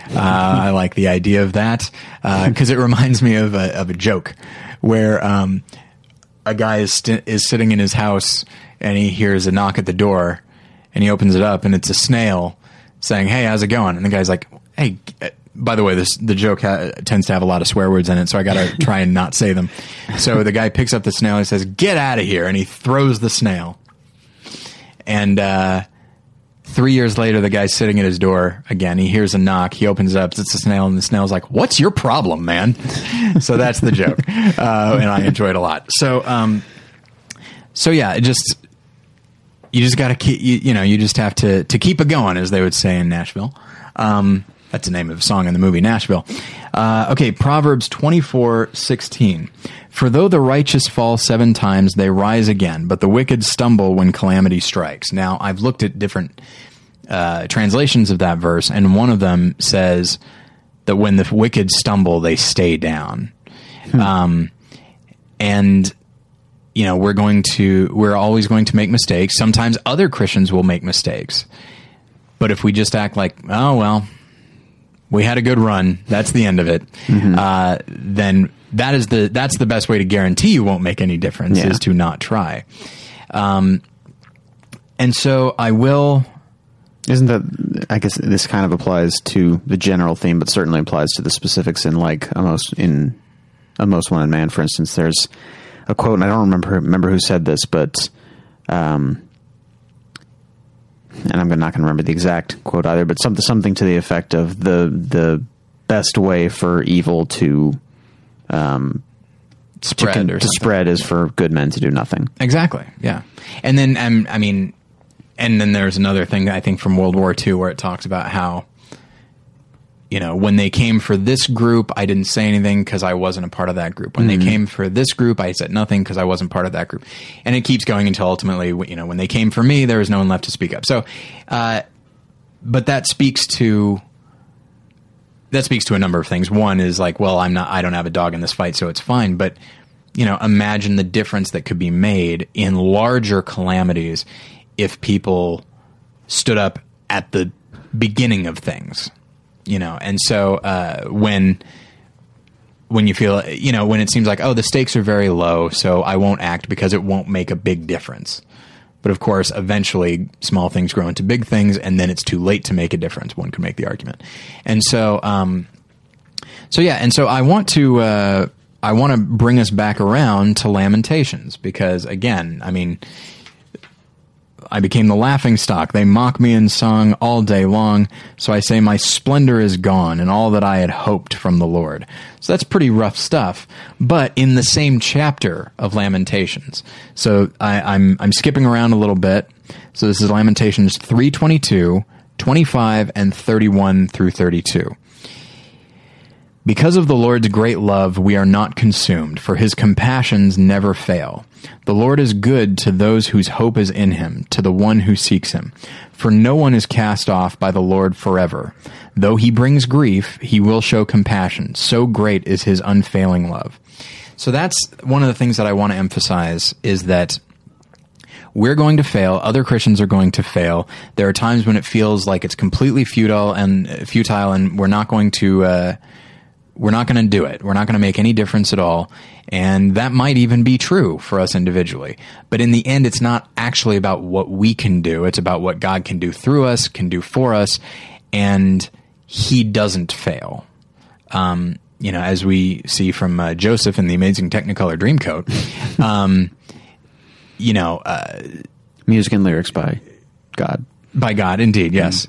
I like the idea of that because it reminds me of a joke where a guy is sitting in his house and he hears a knock at the door and he opens it up and it's a snail saying, hey, how's it going? And the guy's like, hey, by the way, the joke tends to have a lot of swear words in it, so I got to try and not say them. So the guy picks up the snail and says, get out of here. And he throws the snail. And 3 years later, the guy's sitting at his door again. He hears a knock. He opens it up. It's a snail, and the snail's like, what's your problem, man? So that's the joke, and I enjoy it a lot. So yeah, it just you just have to keep it going, as they would say in Nashville. That's the name of a song in the movie Nashville. Okay, Proverbs 24:16. For though the righteous fall 7 times, they rise again, but the wicked stumble when calamity strikes. Now, I've looked at different translations of that verse, and one of them says that when the wicked stumble, they stay down. Hmm. We're always going to make mistakes. Sometimes other Christians will make mistakes. But if we just act like, oh, well, we had a good run, that's the end of it, mm-hmm. Then that's the best way to guarantee you won't make any difference, is to not try. And so I will... Isn't that... I guess this kind of applies to the general theme, but certainly applies to the specifics in, like, in A Most Wanted Man, for instance. There's a quote, and I don't remember who said this, but... and I'm not going to remember the exact quote either, but something to the effect of the best way for evil to spread is for good men to do nothing. Exactly. Yeah. And then there's another thing I think from World War II where it talks about how you know, when they came for this group, I didn't say anything because I wasn't a part of that group. When they came for this group, I said nothing because I wasn't part of that group. And it keeps going until ultimately, you know, when they came for me, there was no one left to speak up. So, but that speaks to a number of things. One is like, well, I don't have a dog in this fight, so it's fine. But, you know, imagine the difference that could be made in larger calamities if people stood up at the beginning of things. You know, and so when you feel, you know, when it seems like, oh, the stakes are very low, so I won't act because it won't make a big difference. But of course, eventually, small things grow into big things, and then it's too late to make a difference. One could make the argument, and so, yeah, and so I want to bring us back around to Lamentations because, again, I mean, I became the laughing stock. They mock me in song all day long. So I say my splendor is gone and all that I had hoped from the Lord. So that's pretty rough stuff, but in the same chapter of Lamentations. So I'm skipping around a little bit. So this is Lamentations 3:22, 25, and 31 through 32. Because of the Lord's great love, we are not consumed, for his compassions never fail. The Lord is good to those whose hope is in him, to the one who seeks him. For no one is cast off by the Lord forever. Though he brings grief, he will show compassion. So great is his unfailing love. So that's one of the things that I want to emphasize is that we're going to fail. Other Christians are going to fail. There are times when it feels like it's completely futile and we're not going to... We're not going to do it. We're not going to make any difference at all. And that might even be true for us individually. But in the end, it's not actually about what we can do. It's about what God can do through us, can do for us. And he doesn't fail. You know, as we see from Joseph in the amazing Technicolor Dreamcoat, you know, music and lyrics by God. By God, indeed. Yes.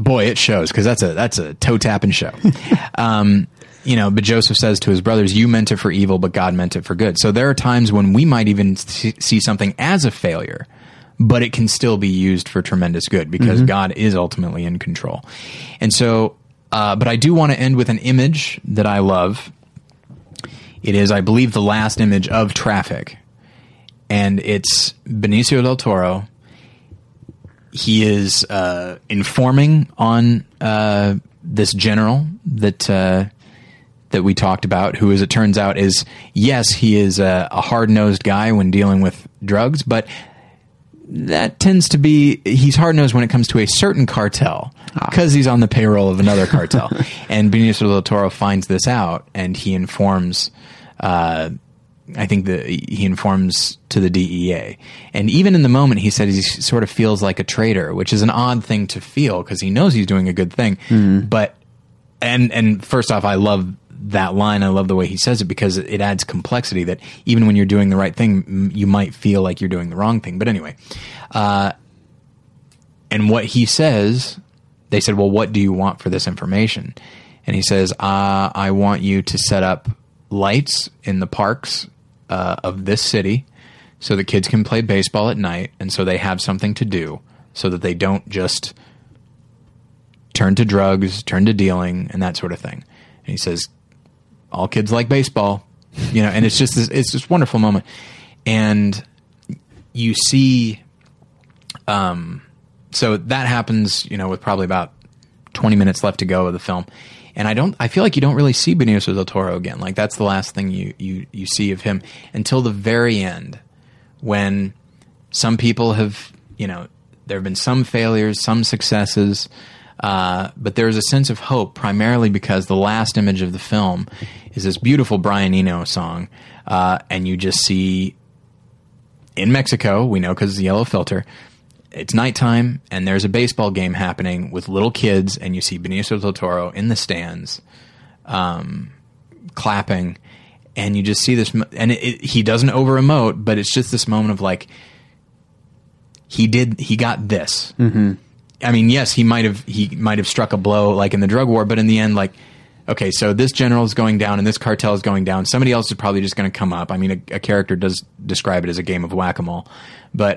Boy, it shows, because that's a toe-tapping show. You know, but Joseph says to his brothers, you meant it for evil, but God meant it for good. So there are times when we might even see something as a failure, but it can still be used for tremendous good, because God is ultimately in control. And so, but I do want to end with an image that I love. It is, I believe, the last image of Traffic. And it's Benicio del Toro. He is informing on this general that we talked about, who, as it turns out, is, yes, he is a hard-nosed guy when dealing with drugs, but that tends to be, he's hard-nosed when it comes to a certain cartel, because he's on the payroll of another cartel. And Benicio del Toro finds this out, and he informs... he informs to the DEA. And even in the moment, he said he sort of feels like a traitor, which is an odd thing to feel because he knows he's doing a good thing. But, and first off, I love that line. I love the way he says it because it adds complexity that even when you're doing the right thing, you might feel like you're doing the wrong thing. But anyway, and what he says, they said, well, what do you want for this information? And he says, I want you to set up lights in the parks of this city so the kids can play baseball at night and so they have something to do so that they don't just turn to drugs, turn to dealing, and that sort of thing. And he says, all kids like baseball, you know, and it's just this, it's this wonderful moment. And you see, so that happens, you know, with probably about 20 minutes left to go of the film. And I feel like you don't really see Benicio del Toro again. Like that's the last thing you see of him until the very end, when some people have, you know, there have been some failures, some successes, but there's a sense of hope primarily because the last image of the film is this beautiful Brian Eno song, and you just see in Mexico, we know because of the yellow filter, it's nighttime, and there's a baseball game happening with little kids, and you see Benicio del Toro in the stands, clapping, and you just see this. And he doesn't over-emote, but it's just this moment of like, he got this. I mean, yes, he might have struck a blow like in the drug war, but in the end, like, okay, so this general is going down, and this cartel is going down. Somebody else is probably just going to come up. I mean, a character does describe it as a game of whack-a-mole, but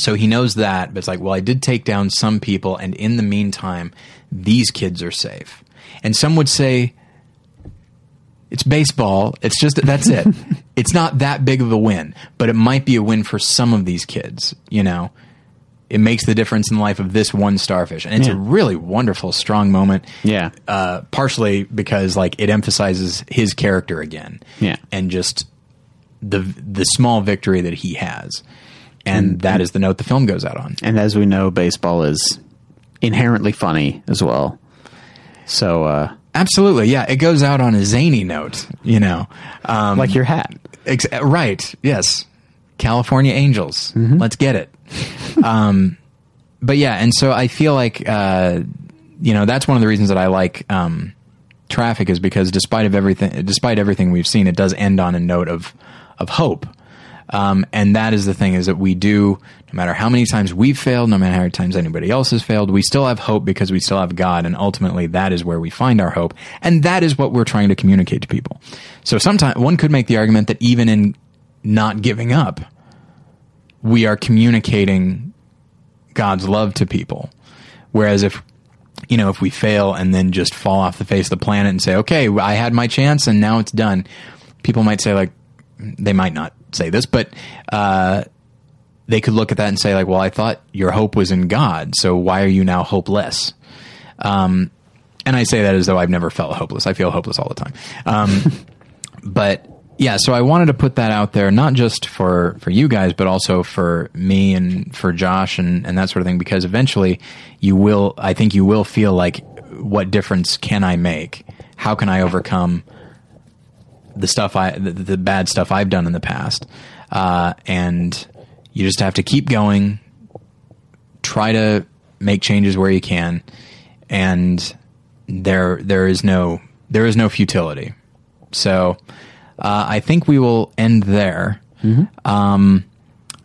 So he knows that, but it's like, well, I did take down some people, and in the meantime, these kids are safe. And some would say, it's baseball. It's just, that's it. It's not that big of a win, but it might be a win for some of these kids, you know? It makes the difference in the life of this one starfish. And it's a really wonderful, strong moment. Yeah. Partially because, like, it emphasizes his character again. Yeah. And just the small victory that he has. And that is the note the film goes out on. And as we know, baseball is inherently funny as well. So, absolutely. Yeah. It goes out on a zany note, you know, like your hat. Right. Yes. California Angels. Mm-hmm. Let's get it. But yeah. And so I feel like, you know, that's one of the reasons that I like, Traffic, is because despite everything we've seen, it does end on a note of hope. And that is the thing, is that we do, no matter how many times we've failed, no matter how many times anybody else has failed, we still have hope because we still have God. And ultimately that is where we find our hope. And that is what we're trying to communicate to people. So sometimes one could make the argument that even in not giving up, we are communicating God's love to people. Whereas if, you know, if we fail and then just fall off the face of the planet and say, okay, I had my chance and now it's done, people might say, like, they might not say this, but they could look at that and say, like, well, I thought your hope was in God, so why are you now hopeless? And I say that as though I've never felt hopeless. I feel hopeless all the time. But yeah, so I wanted to put that out there, not just for you guys, but also for me and for Josh and that sort of thing, because eventually I think you will feel like, what difference can I make? How can I overcome the bad stuff I've done in the past? And you just have to keep going, try to make changes where you can. And there is no futility. So, I think we will end there. Mm-hmm.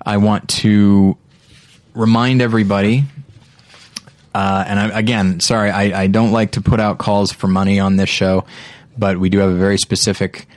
I want to remind everybody, and I don't like to put out calls for money on this show, but we do have a very specific,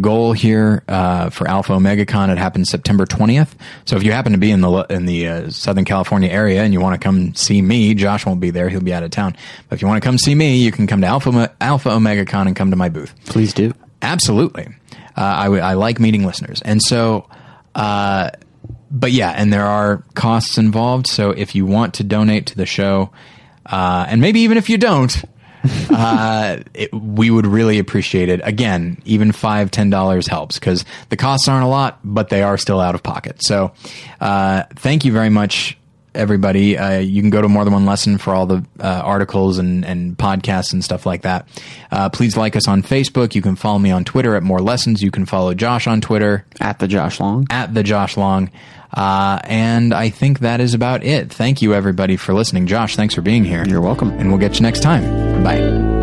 goal here for Alpha Omega Con. It happens September 20th. So if you happen to be in the Southern California area and you want to come see me, Josh won't be there; he'll be out of town. But if you want to come see me, you can come to Alpha Omega Con and come to my booth. Please do. Absolutely, I like meeting listeners, and so. But yeah, and there are costs involved. So if you want to donate to the show, and maybe even if you don't. We would really appreciate it. Again, even $5-$10 helps, because the costs aren't a lot, but they are still out of pocket. So thank you very much, everybody. You can go to More Than One Lesson for all the articles and podcasts and stuff like that. Please like us on Facebook. You can follow me on Twitter at More Lessons. You can follow Josh on Twitter at The Josh Long. And I think that is about it. Thank you, everybody, for listening. Josh, thanks for being here. You're welcome. And we'll get you next time. Bye.